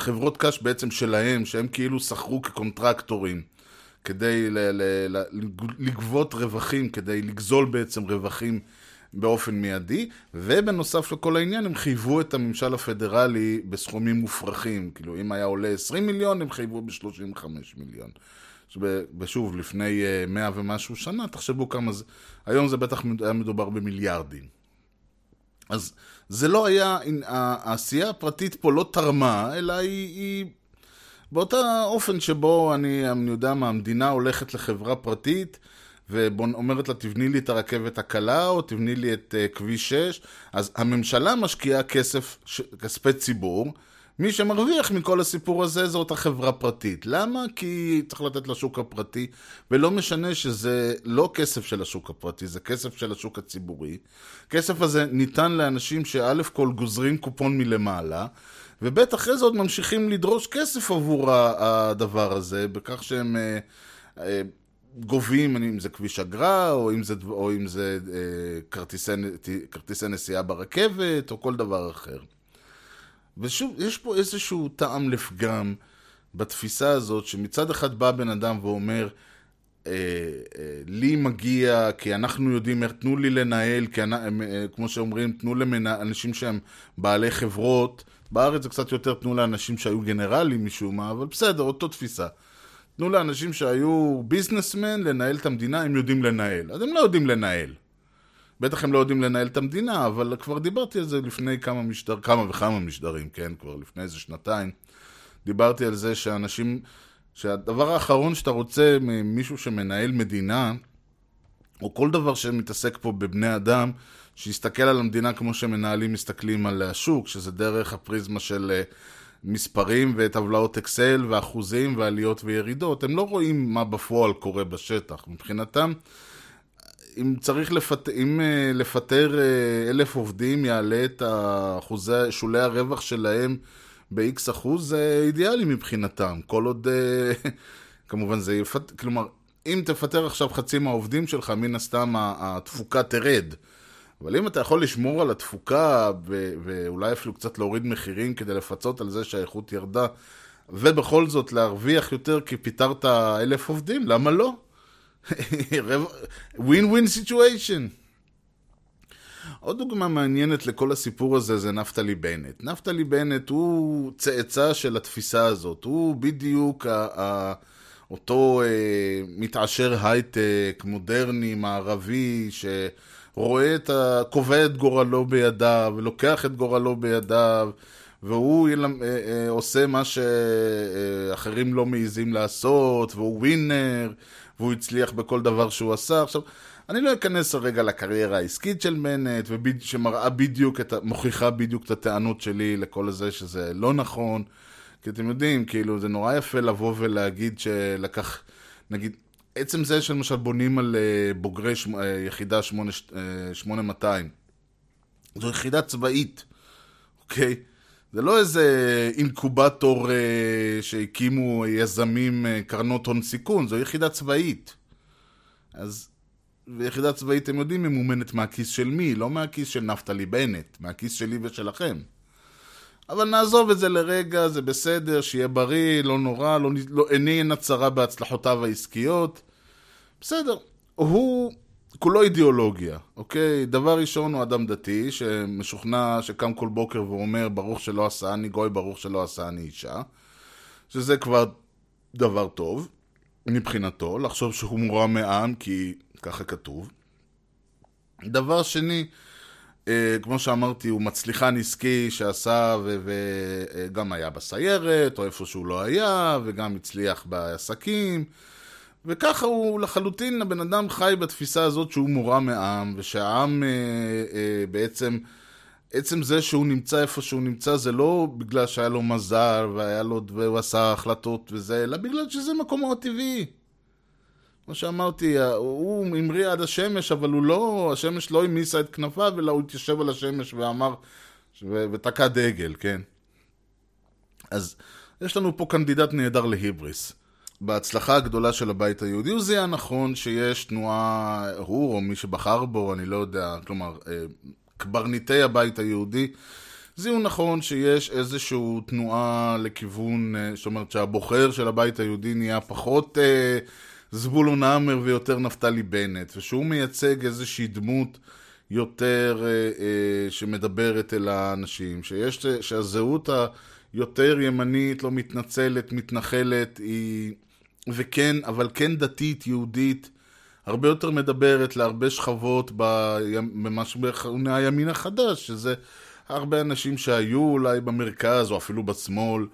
שחברות קש בעצם שלהם, שהם כאילו שכרו כקונטרקטורים, כדי לגבות רווחים, כדי לגזול בעצם רווחים באופן מיידי, ובנוסף לכל העניין הם חייבו את הממשל הפדרלי בסכומים מופרכים, כאילו אם היה עולה עשרים מיליון, הם חייבו ב-שלושים וחמישה מיליון. ושוב, לפני מאה ומשהו שנה, תחשבו כמה זה, היום זה בטח היה מדובר במיליארדים. אז זה לא היה, העשייה הפרטית פה לא תרמה, אלא היא, היא באותה אופן שבו אני, אני יודע מה, המדינה הולכת לחברה פרטית, ואומרת לה, תבני לי את הרכבת הקלה, או תבני לי את uh, כביש שש, אז הממשלה משקיעה כסף, ש, כספי ציבור, מי שמרוויח מכל הסיפור הזה, זו אותה חברה פרטית. למה? כי צריך לתת לשוק הפרטי, ולא משנה שזה לא כסף של השוק הפרטי, זה כסף של השוק הציבורי. כסף הזה ניתן לאנשים שא' כל גוזרים קופון מלמעלה, וב' אחרי זה עוד ממשיכים לדרוש כסף עבור הדבר הזה, בכך שהם גובים, אם זה כביש אגרה, או אם זה, או אם זה כרטיסי, כרטיסי נסיעה ברכבת, או כל דבר אחר. ושוב, יש פה איזשהו טעם לפגם בתפיסה הזאת, שמצד אחד בא בן אדם ואומר, אה, אה, לי מגיע, כי אנחנו יודעים, תנו לי לנהל, כי אני, אה, כמו שאומרים, תנו לאנשים שהם בעלי חברות, בארץ זה קצת יותר, תנו לאנשים שהיו גנרלים משום מה, אבל בסדר, אותו תפיסה. תנו לאנשים שהיו ביזנסמן לנהל את המדינה, הם יודעים לנהל, אז הם לא יודעים לנהל. בטח הם לא יודעים לנהל את המדינה, אבל כבר דיברתי על זה לפני כמה משדר, כמה וכמה משדרים, כן, כבר לפני איזה שנתיים. דיברתי על זה שאנשים, שהדבר האחרון שאתה רוצה ממישהו שמנהל מדינה, או כל דבר שמתעסק פה בבני אדם, שיסתכל על המדינה כמו שמנהלים מסתכלים על השוק, שזה דרך הפריזמה של מספרים וטבלאות אקסל ואחוזים ועליות וירידות. הם לא רואים מה בפועל קורה בשטח. מבחינתם, אם צריך לפת... אם לפטר אלף עובדים יעלה את אחוזי שולי הרווח שלהם ב-X אחוז, זה אידיאלי מבחינתם. כל עוד, כמובן זה יפט... כלומר, אם תפטר עכשיו חצי מהעובדים שלך, מן הסתם התפוקה תרד. אבל אם אתה יכול לשמור על התפוקה, ו... ואולי אפילו קצת להוריד מחירים כדי לפצות על זה שהאיכות ירדה, ובכל זאת להרוויח יותר כי פיטרת אלף עובדים, למה לא? win-win situation. עוד דוגמה מעניינת לכל הסיפור הזה זה נפתלי בנט. נפתלי בנט הוא צאצא של התפיסה הזאת, הוא בדיוק אותו מתעשר הייטק מודרני מערבי שרואה את קובע את גורלו בידיו ולוקח את גורלו בידיו, והוא עושה מה שאחרים לא מעיזים לעשות, והוא ווינר, והוא הצליח בכל דבר שהוא עשה. עכשיו, אני לא אכנס הרגע לקריירה העסקית של בנט, שמראה בדיוק, את, מוכיחה בדיוק את הטענות שלי לכל זה שזה לא נכון, כי אתם יודעים, כאילו, זה נורא יפה לבוא ולהגיד שלקח, נגיד, עצם זה שלמשל בונים על בוגרי יחידה שמונה מאתיים, זו יחידה צבאית, אוקיי? זה לא איזה אינקובטור שהקימו יזמים קרנות הון סיכון, זו יחידה צבאית. אז ויחידה צבאית, אתם יודעים, ממומנת מהכיס של מי, לא מהכיס של נפתלי בנט, מהכיס שלי ושלכם. אבל נעזוב את זה לרגע, זה בסדר, שיהיה בריא, לא נורא, לא, לא, איני נצרה בהצלחותיו העסקיות. בסדר, הוא כולו אידיאולוגיה, אוקיי? דבר ראשון הוא אדם דתי, שמשוכנע שקם כל בוקר ואומר, ברוך שלא עשה אני גוי, ברוך שלא עשה אני אישה, שזה כבר דבר טוב מבחינתו, לחשוב שהוא מורא מעם, כי ככה כתוב. דבר שני, כמו שאמרתי, הוא מצליחן עסקי שעשה וגם היה בסיירת, או איפה שהוא לא היה, וגם הצליח בעסקים, וככה הוא לחלוטין, הבן אדם חי בתפיסה הזאת שהוא מורא מעם, ושהעם בעצם, עצם זה שהוא נמצא איפה שהוא נמצא, זה לא בגלל שהיה לו מזל, והיה לו, והוא עשה החלטות וזה, אלא בגלל שזה מקומו הטבעי. כמו שאמרתי, הוא המריא עד השמש, אבל הוא לא, השמש לא המיסה את כנפיו, אלא הוא התיישב על השמש ואמר, ו- ותקע דגל, כן? אז יש לנו פה קנדידט נהדר להיבריס. בהצלחה הגדולה של הבית היהודי, הוא זיהה נכון שיש תנועה, הוא או מי שבחר בו, אני לא יודע, כלומר, קברניטי הבית היהודי, זיהו נכון שיש איזשהו תנועה לכיוון, זאת אומרת שהבוחר של הבית היהודי נהיה פחות אה, זבולון עמר ויותר נפתלי בנט, ושהוא מייצג איזושהי דמות יותר אה, אה, שמדברת אל האנשים, שיש, שהזהות היותר ימנית, לא מתנצלת, מתנחלת, היא, וכן, אבל כן דתית, יהודית, הרבה יותר מדברת להרבה שכבות במה שבכונה הימין החדש, שזה הרבה אנשים שהיו אולי במרכז או אפילו בשמאל,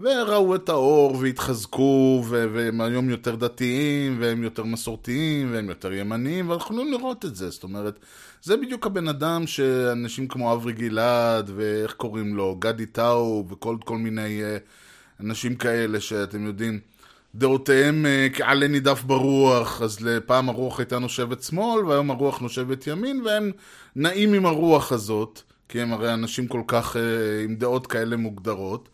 וראו את האור והתחזקו, והם היום יותר דתיים, והם יותר מסורתיים, והם יותר ימניים, ואנחנו לא נראות את זה, זאת אומרת, זה בדיוק הבן אדם שאנשים כמו אברי גלעד, ואיך קוראים לו, גדי טאוב, וכל כל מיני אנשים כאלה שאתם יודעים, דעותיהם כעלה נידף ברוח, אז לפעם הרוח הייתה נושבת שמאל, והיום הרוח נושבת ימין, והם נעים עם הרוח הזאת, כי הם הרי אנשים כל כך עם דעות כאלה מוגדרות,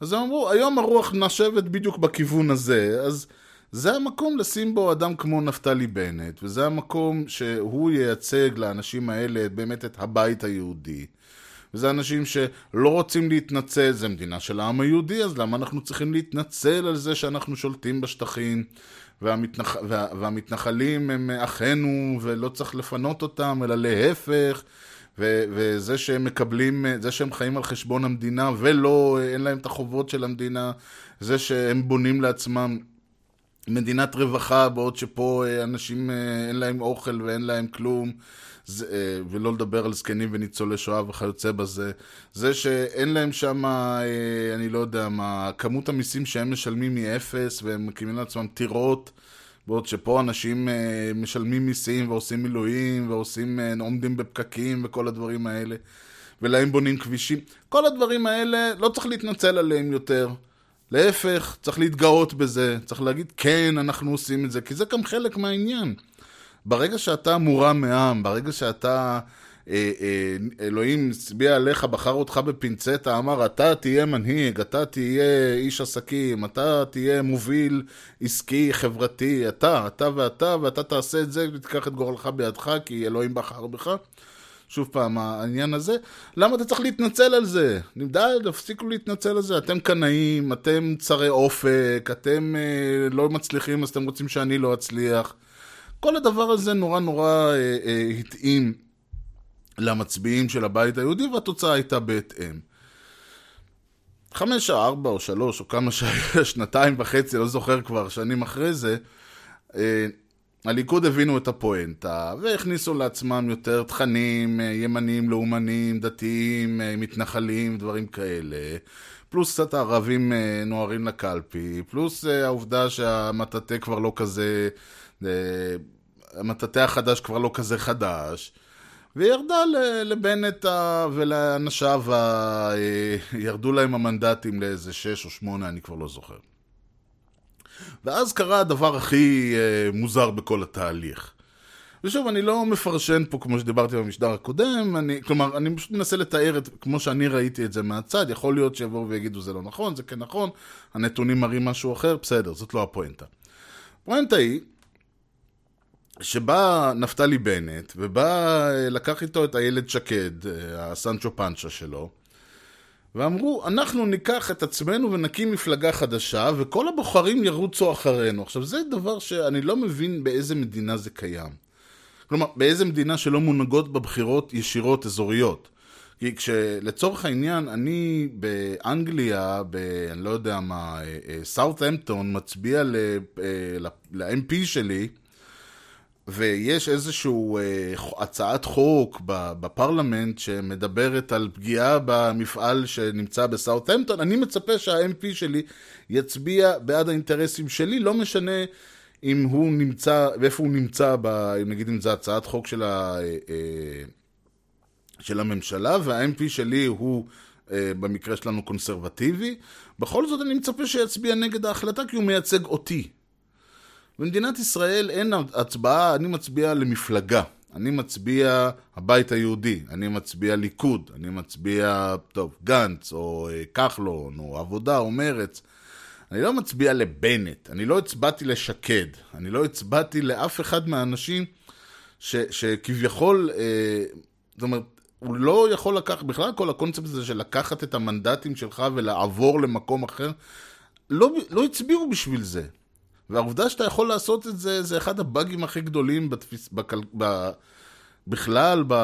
אז הם אמרו, היום הרוח נושבת בדיוק בכיוון הזה, אז זה המקום לשים בו אדם כמו נפתלי בנט, וזה המקום שהוא ייצג לאנשים האלה באמת את הבית היהודי. וזה אנשים שלא רוצים להתנצל, זה מדינה של העם היהודי, אז למה אנחנו צריכים להתנצל על זה שאנחנו שולטים בשטחים, והמתנח... וה... והמתנחלים הם אחינו, ולא צריך לפנות אותם, אלא להפך, ו... וזה שהם מקבלים, זה שהם חיים על חשבון המדינה, ולא, אין להם את החובות של המדינה, זה שהם בונים לעצמם מדינת רווחה, בעוד שפה אנשים אין להם אוכל ואין להם כלום, זה, ולא לדבר על זקנים וניצולי שואה וכיוצא בזה, זה שאין להם שם, אני לא יודע מה, כמות המיסים שהם משלמים היא אפס, והם מקימים לעצמם טירות, בעוד שפה אנשים משלמים מיסים ועושים מילואים, ועושים, עומדים בפקקים וכל הדברים האלה, ולהם בונים כבישים, כל הדברים האלה לא צריך להתנצל עליהם יותר, להפך, צריך להתגאות בזה, צריך להגיד כן, אנחנו עושים את זה, כי זה גם חלק מהעניין. ברגע שאתה מורא מעם, ברגע שאתה, אה, אה, אלוהים הצביע עליך, בחר אותך בפינצטה, אמר, אתה תהיה מנהיג, אתה תהיה איש עסקים, אתה תהיה מוביל עסקי, חברתי, אתה, אתה ואתה, ואתה תעשה את זה, ותיקח את גורלך בידך, כי אלוהים בחר בך. שוב פעם, העניין הזה, למה אתה צריך להתנצל על זה? נמדל, תפסיקו להתנצל על זה, אתם קנאים, אתם צרי אופק, אתם אה, לא מצליחים, אז אתם רוצים שאני לא אצליח. כל הדבר הזה נורא נורא אה, אה, התאים למצביעים של הבית היהודי, והתוצאה הייתה בהתאם. חמש, ארבע או שלוש, או כמה שהיה, שנתיים וחצי, לא זוכר כבר, שנים אחרי זה, אה, הליכוד הבינו את הפואנטה, והכניסו לעצמם יותר תכנים, ימנים, לאומנים, דתיים, מתנחלים, דברים כאלה, פלוס קצת הערבים נוערים לקלפי, פלוס העובדה שהמטאטה כבר לא כזה, המטאטה החדש כבר לא כזה חדש, וירדה לבנט ולאנשיו, ירדו להם המנדטים לאיזה שש או שמונה, אני כבר לא זוכר. ואז קרה הדבר הכי uh, מוזר בכל התהליך. ושוב, אני לא מפרשן פה כמו שדיברתי במשדר הקודם, אני, כלומר, אני פשוט מנסה לתאר את, כמו שאני ראיתי את זה מהצד, יכול להיות שיבואו ויגידו זה לא נכון, זה כן נכון, הנתונים מראים משהו אחר, בסדר, זאת לא הפואנטה. הפואנטה היא שבא נפתלי בנט, ובא לקח איתו את הילד שקד, הסנצ'ו פנצ'ה שלו, ואמרו, אנחנו ניקח את עצמנו ונקים מפלגה חדשה, וכל הבוחרים ירוצו אחרינו. עכשיו, זה דבר שאני לא מבין באיזה מדינה זה קיים. כלומר, באיזה מדינה שלא מונהגות בבחירות ישירות אזוריות. כי כשלצורך העניין, אני באנגליה, ב, אני לא יודע מה, סאות'המפטון, מצביע ל-אם פי שלי, ויש איזשהו הצעת חוק בפרלמנט שמדברת על פגיעה במפעל שנמצא בסאות'המפטון, אני מצפה שה-אם פי שלי יצביע בעד האינטרסים שלי, לא משנה אם הוא נמצא, ואיפה הוא נמצא, נגיד אם זה הצעת חוק של, ה, של הממשלה, וה-אם פי שלי הוא במקרה שלנו קונסרבטיבי, בכל זאת אני מצפה שיצביע נגד ההחלטה כי הוא מייצג אותי. במדינת ישראל אין הצבעה, אני מצביע למפלגה, אני מצביע הבית היהודי, אני מצביע ליכוד, אני מצביע, טוב, גנץ או כחלון או עבודה או מרץ. אני לא מצביע לבנט, אני לא הצבעתי לשקד, אני לא הצבעתי לאף אחד מהאנשים ש, שכביכול, אה, זאת אומרת, הוא לא יכול לקחת, בכלל כל הקונספט הזה של לקחת את המנדטים שלך ולעבור למקום אחר, לא, לא הצביעו בשביל זה. והעובדה שאתה יכול לעשות את זה, זה אחד הבאגים הכי גדולים בתפיס, בכל, ב, בכלל, ב,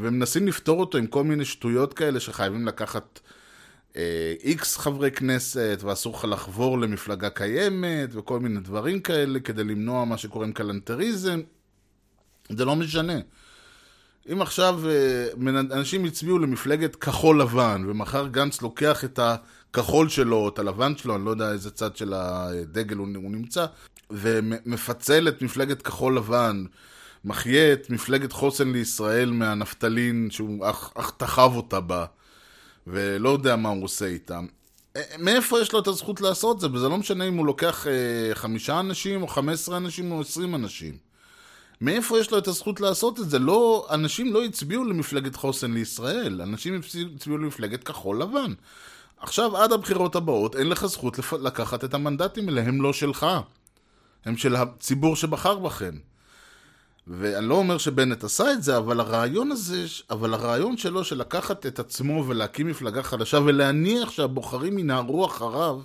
ומנסים לפתור אותו עם כל מיני שטויות כאלה שחייבים לקחת אה, איקס חברי כנסת, ואסור לך לחבור למפלגה קיימת, וכל מיני דברים כאלה, כדי למנוע מה שקוראים קלנטריזם. זה לא משנה. אם עכשיו אה, אנשים יצביעו למפלגת כחול לבן, ומחר גנץ לוקח את ה... כחול שלו, את הלבן שלו, אני לא יודע איזה צד של הדגל הוא נמצא, ומפצל את מפלגת כחול לבן, מחיה את מפלגת חוסן לישראל מהנפתלין שהוא אך, אך תחב אותה בה, ולא יודע מה הוא עושה איתם. מאיפה יש לו את הזכות לעשות זה? וזה לא משנה אם הוא לוקח אה, חמישה אנשים, או חמש עשרה אנשים, או עשרים אנשים. מאיפה יש לו את הזכות לעשות את זה? לא, אנשים לא הצביעו למפלגת חוסן לישראל, אנשים הצביעו למפלגת כחול לבן. עכשיו, עד הבחירות הבאות, אין לך זכות לקחת את המנדטים האלה, הם לא שלך. הם של הציבור שבחר בכם. ואני לא אומר שבנט עשה את זה, אבל הרעיון הזה, אבל הרעיון שלו של לקחת את עצמו ולהקים מפלגה חדשה ולהניח שהבוחרים ינערו אחריו,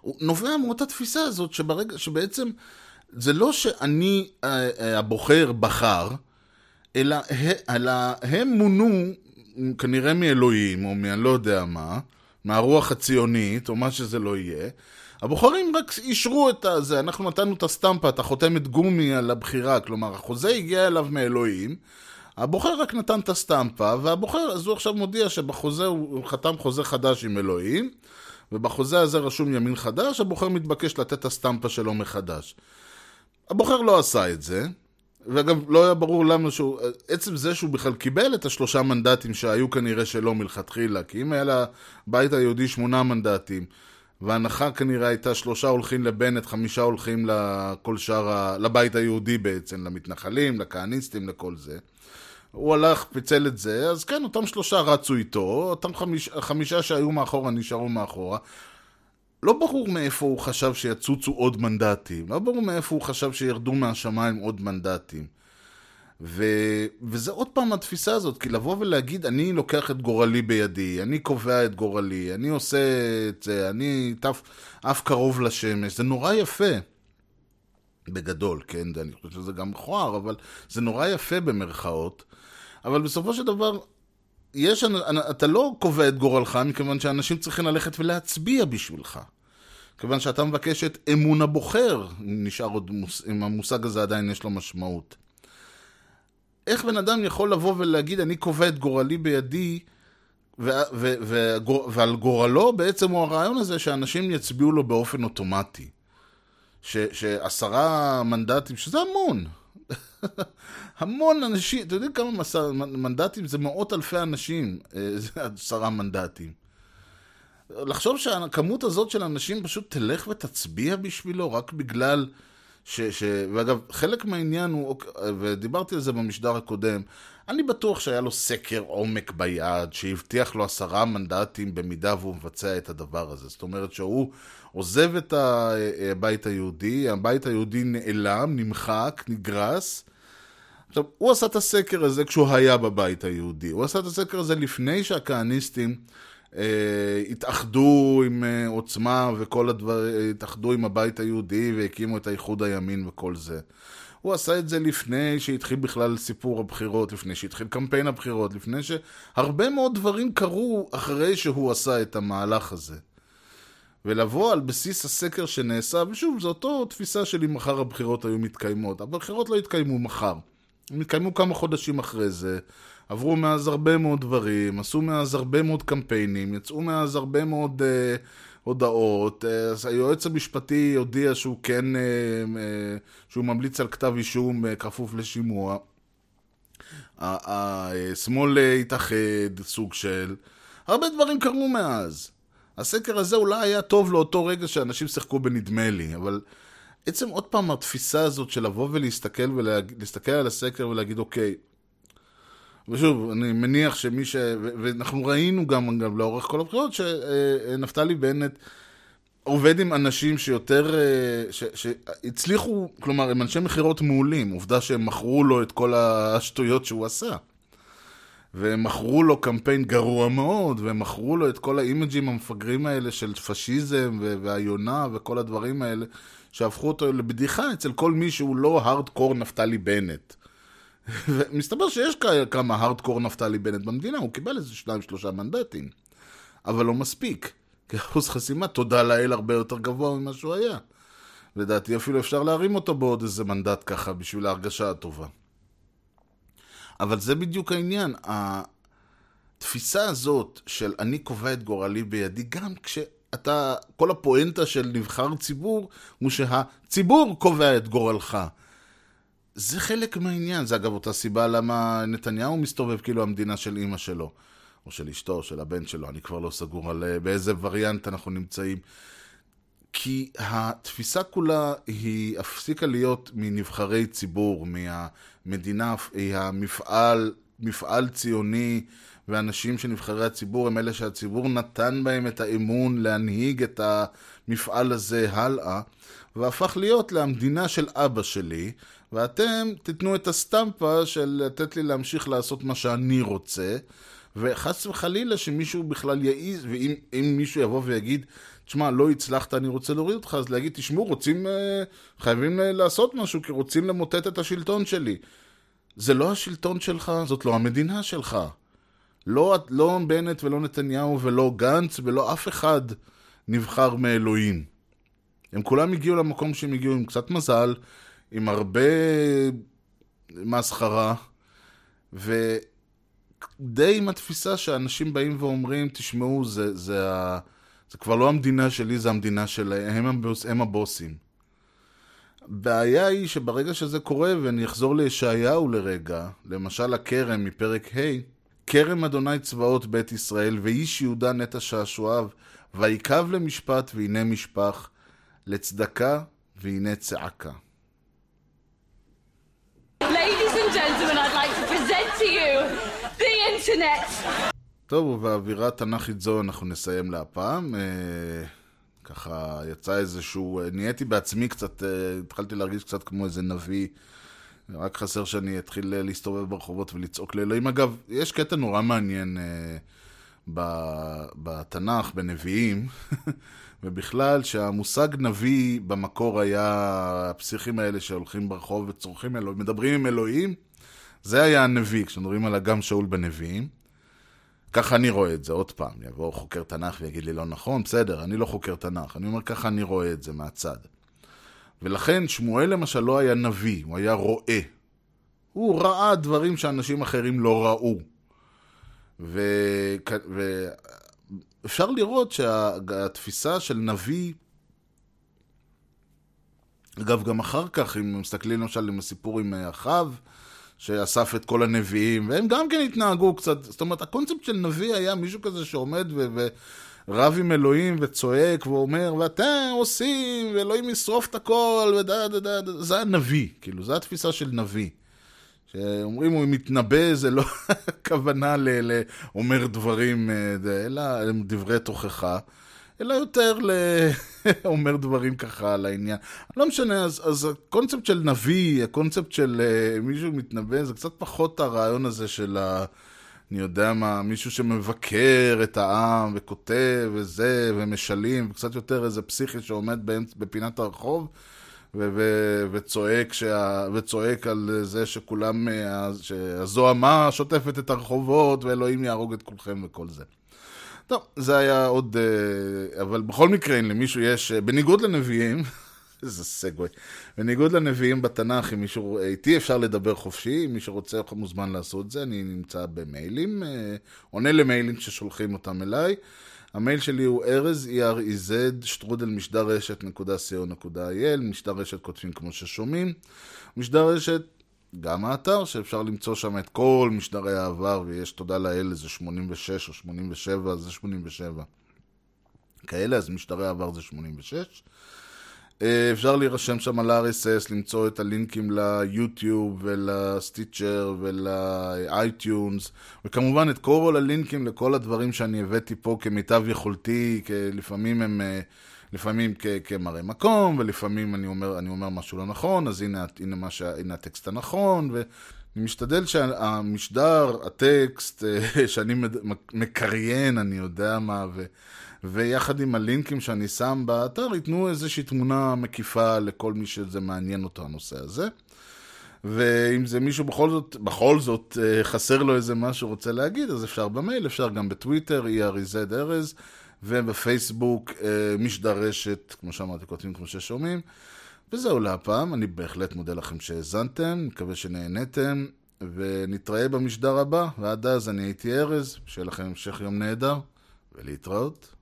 הוא נובע מאותה תפיסה הזאת שברגע, שבעצם זה לא שאני, הבוחר בחר, אלא, אלא הם מונו כנראה מאלוהים, או מי, אני לא יודע מה, מהרוח הציונית, או מה שזה לא יהיה, הבוחרים רק אישרו את זה, אנחנו נתנו את הסטמפה, את החותמת גומי על הבחירה, כלומר, החוזה הגיע אליו מאלוהים, הבוחר רק נתן את הסטמפה, והבוחר, אז הוא עכשיו מודיע שבחוזה, הוא חתם חוזה חדש עם אלוהים, ובחוזה הזה רשום ימין חדש, הבוחר מתבקש לתת את הסטמפה שלו מחדש. הבוחר לא עשה את זה, ואגב, לא היה ברור למה שהוא, עצם זה שהוא בכלל קיבל את השלושה מנדטים שהיו כנראה שלא מלכתחילה, כי אם היה לה בית היהודי שמונה מנדטים, וההנחה כנראה הייתה שלושה הולכים לבנט, חמישה הולכים לכל שאר, לבית היהודי בעצם, למתנחלים, לכהניסטים, לכל זה. הוא הלך, פיצל את זה, אז כן, אותם שלושה רצו איתו, אותם חמיש, חמישה שהיו מאחורה נשארו מאחורה. לא ברור מאיפה הוא חשב שיצוצו עוד מנדטים, לא ברור מאיפה הוא חשב שירדו מהשמיים עוד מנדטים. ו... וזה עוד פעם התפיסה הזאת, כי לבוא ולהגיד, אני לוקח את גורלי בידי, אני קובע את גורלי, אני עושה את זה, אני תף... אף קרוב לשמש, זה נורא יפה. בגדול, כן, אני חושב שזה גם מכוער, אבל זה נורא יפה במרכאות. אבל בסופו של דבר, יש, אתה לא קובע את גורלך מכיוון שאנשים צריכים ללכת ולהצביע בשבילך. כיוון שאתה מבקש את אמון הבוחר, נשאר עוד, אם המושג הזה עדיין יש לו משמעות. איך בן אדם יכול לבוא ולהגיד, אני קובע את גורלי בידי, ו- ו- ו- ועל גורלו בעצם הוא הרעיון הזה שאנשים יצביעו לו באופן אוטומטי. ש- שעשרה מנדטים, שזה המון. המון אנשים, אתה יודע כמה מסע, מנדטים? זה מאות אלפי אנשים, זה עשרה מנדטים. לחשוב שהכמות הזאת של אנשים פשוט תלך ותצביע בשבילו רק בגלל ש... ש... ואגב, חלק מהעניין הוא, ודיברתי על זה במשדר הקודם, אני בטוח שהיה לו סקר עומק ביד, שהבטיח לו עשרה מנדטים במידה והוא מבצע את הדבר הזה. זאת אומרת שהוא עוזב את הבית היהודי, הבית היהודי נעלם, נמחק, נגרס. עכשיו, הוא עשה את הסקר הזה כשהוא היה בבית היהודי. הוא עשה את הסקר הזה לפני שהכהניסטים אה, התאחדו עם אה, עוצמה וכל הדבר, התאחדו עם הבית היהודי והקימו את האיחוד הימין וכל זה. הוא עשה את זה לפני שהתחיל בכלל סיפור הבחירות, לפני שהתחיל קמפיין הבחירות, לפני שהרבה מאוד דברים קרו אחרי שהוא עשה את המהלך הזה. ולבוא על בסיס הסקר שנעשה, ושוב, זו אותו תפיסה שלי מחר הבחירות היו מתקיימות. הבחירות לא התקיימו מחר. הם התקיימו כמה חודשים אחרי זה, עברו מאז הרבה מאוד דברים, עשו מאז הרבה מאוד קמפיינים, יצאו מאז הרבה מאוד אה, הודעות, אה, היועץ המשפטי הודיע שהוא כן, אה, אה, שהוא ממליץ על כתב אישום אה, כפוף לשימוע, השמאל התאחד, סוג של, הרבה דברים קרו מאז. הסקר הזה אולי היה טוב לאותו רגע שאנשים שיחקו בנדמה לי, אבל עצם עוד פעם התפיסה הזאת של לבוא ולהסתכל, ולהסתכל על הסקר ולהגיד אוקיי, ושוב, אני מניח שמי ש... ואנחנו ראינו גם, גם לאורך כל הבחירות שנפתלי בנט עובד עם אנשים שיותר... ש... שהצליחו, כלומר, הם אנשי מחירות מעולים, עובדה שהם מכרו לו את כל השטויות שהוא עשה. והם מכרו לו קמפיין גרוע מאוד, והם מכרו לו את כל האימג'ים המפגרים האלה של פשיזם והיונה וכל הדברים האלה, שהפכו אותו לבדיחה אצל כל מי שהוא לא הארדקור נפתלי בנט. ומסתבר שיש כמה הארדקור נפתלי בנט במדינה, הוא קיבל איזה שניים, שלושה מנדטים. אבל לא מספיק, כי אחוז חסימה, תודה לאל, הרבה יותר גבוה ממה שהוא היה. לדעתי אפילו אפשר להרים אותו בעוד איזה מנדט ככה, בשביל ההרגשה הטובה. אבל זה בדיוק העניין, התפיסה הזאת של אני קובע את גורלי בידי, גם כשאתה, כל הפואנטה של נבחר ציבור, הוא שהציבור קובע את גורלך. זה חלק מהעניין, זה אגב אותה סיבה למה נתניהו מסתובב כאילו המדינה של אמא שלו, או של אשתו, או של הבן שלו, אני כבר לא סגור על באיזה וריאנט אנחנו נמצאים. כי התפיסה כולה היא הפסיקה להיות מנבחרי ציבור, מהמדינה, המפעל, מפעל ציוני, ואנשים שנבחרי הציבור הם אלה שהציבור נתן בהם את האמון להנהיג את המפעל הזה הלאה, והפך להיות למדינה של אבא שלי, ואתם תתנו את הסטמפה של לתת לי להמשיך לעשות מה שאני רוצה, וחס וחלילה שמישהו בכלל יעיז, ואם מישהו יבוא ויגיד, תשמע, לא הצלחת, אני רוצה להוריד אותך, אז להגיד, תשמעו, רוצים, חייבים לעשות משהו, כי רוצים למוטט את השלטון שלי. זה לא השלטון שלך, זאת לא המדינה שלך. לא, לא בנט ולא נתניהו ולא גנץ ולא אף אחד נבחר מאלוהים. הם כולם הגיעו למקום שהם הגיעו עם קצת מזל, עם הרבה מסחרה, ודי עם התפיסה שאנשים באים ואומרים, תשמעו, זה, זה ה... זה כבר לא המדינה שלי, זה המדינה שלהם, הם, הבוס, הם הבוסים. הבעיה היא שברגע שזה קורה, ואני אחזור לישעיהו לרגע, למשל הכרם מפרק ה', כרם אדוני צבאות בית ישראל, ואיש יהודה נטע שעשועיו, ויקב למשפט והנה משפח, לצדקה והנה צעקה. Ladies and gentlemen, I'd like to present to you the internet. טוב, ובאווירה תנ"כית זו אנחנו נסיים להפעם. אה, ככה יצא איזשהו, נהייתי בעצמי קצת, אה, התחלתי להרגיש קצת כמו איזה נביא, רק חסר שאני אתחיל להסתובב ברחובות ולצעוק לאלוהים. אגב, יש קטע נורא מעניין אה, ב- בתנ"ך, בנביאים, ובכלל שהמושג נביא במקור היה הפסיכים האלה שהולכים ברחוב וצורכים אלוהים, מדברים עם אלוהים, זה היה הנביא, כשמדברים על אגם שאול בנביאים. ככה אני רואה את זה, עוד פעם, יבוא חוקר תנ"ך ויגיד לי לא נכון, בסדר, אני לא חוקר תנ"ך, אני אומר ככה אני רואה את זה מהצד. ולכן שמואל למשל לא היה נביא, הוא היה רואה. הוא ראה דברים שאנשים אחרים לא ראו. ואפשר לראות שהתפיסה של נביא, אגב גם אחר כך, אם מסתכלים למשל עם הסיפור עם אחאב, שאסף את כל הנביאים, והם גם כן התנהגו קצת, זאת אומרת, הקונספט של נביא היה מישהו כזה שעומד ו- ורב עם אלוהים וצועק ואומר, ואתם עושים, ואלוהים ישרוף את הכל, ודה, דה, דה, דה. זה הנביא, כאילו, זה התפיסה של נביא, שאומרים הוא מתנבא, זה לא הכוונה לאומר דברים, אלא דברי תוכחה, אלא יותר לאומר דברים ככה על העניין. לא משנה, אז, אז הקונספט של נביא, הקונספט של מישהו מתנבא, זה קצת פחות הרעיון הזה של ה... אני יודע מה, מישהו שמבקר את העם וכותב וזה ומשלים, וקצת יותר איזה פסיכי שעומד בפינת הרחוב ו- ו- וצועק, שה- וצועק על זה שכולם, שהזוהמה שוטפת את הרחובות ואלוהים יהרוג את כולכם וכל זה. טוב, זה היה עוד, אבל בכל מקרה, אם למישהו יש, בניגוד לנביאים, איזה סגווי, בניגוד לנביאים בתנ"ך, אם מישהו, איתי אפשר לדבר חופשי, אם מישהו רוצה מוזמן לעשות זה, אני נמצא במיילים, עונה למיילים ששולחים אותם אליי, המייל שלי הוא ארז, E-R-E-Z, שטרודל משדר רשת נקודה co.il, משדר רשת כותבים כמו ששומעים, משדר רשת, גם האתר שאפשר למצוא שם את כל משדרי העבר, ויש תודה לאל, זה שמונים ושש או שמונים ושבע, זה שמונים ושבע. כאלה, אז משדרי העבר זה שמונים ושש. אפשר להירשם שם על R S S, למצוא את הלינקים ליוטיוב ולסטיצ'ר ולאייטיונס, וכמובן את כל הלינקים לכל הדברים שאני הבאתי פה כמיטב יכולתי, לפעמים הם... לפעמים כ- כמראה מקום, ולפעמים אני אומר, אני אומר משהו לא נכון, אז הנה, הנה, מה שה, הנה הטקסט הנכון, ואני משתדל שהמשדר, הטקסט, שאני מקריין, אני יודע מה, ו, ויחד עם הלינקים שאני שם באתר, ייתנו איזושהי תמונה מקיפה לכל מי שזה מעניין אותו, הנושא הזה. ואם זה מישהו בכל זאת, בכל זאת חסר לו איזה משהו רוצה להגיד, אז אפשר במייל, אפשר גם בטוויטר, E-R-E-Z, ארז, ובפייסבוק משדר רשת, כמו שאמרתי, כותבים כמו ששומעים. וזהו להפעם, אני בהחלט מודה לכם שהאזנתם, מקווה שנהנתם, ונתראה במשדר הבא, ועד אז אני הייתי ארז, שיהיה לכם המשך יום נהדר, ולהתראות.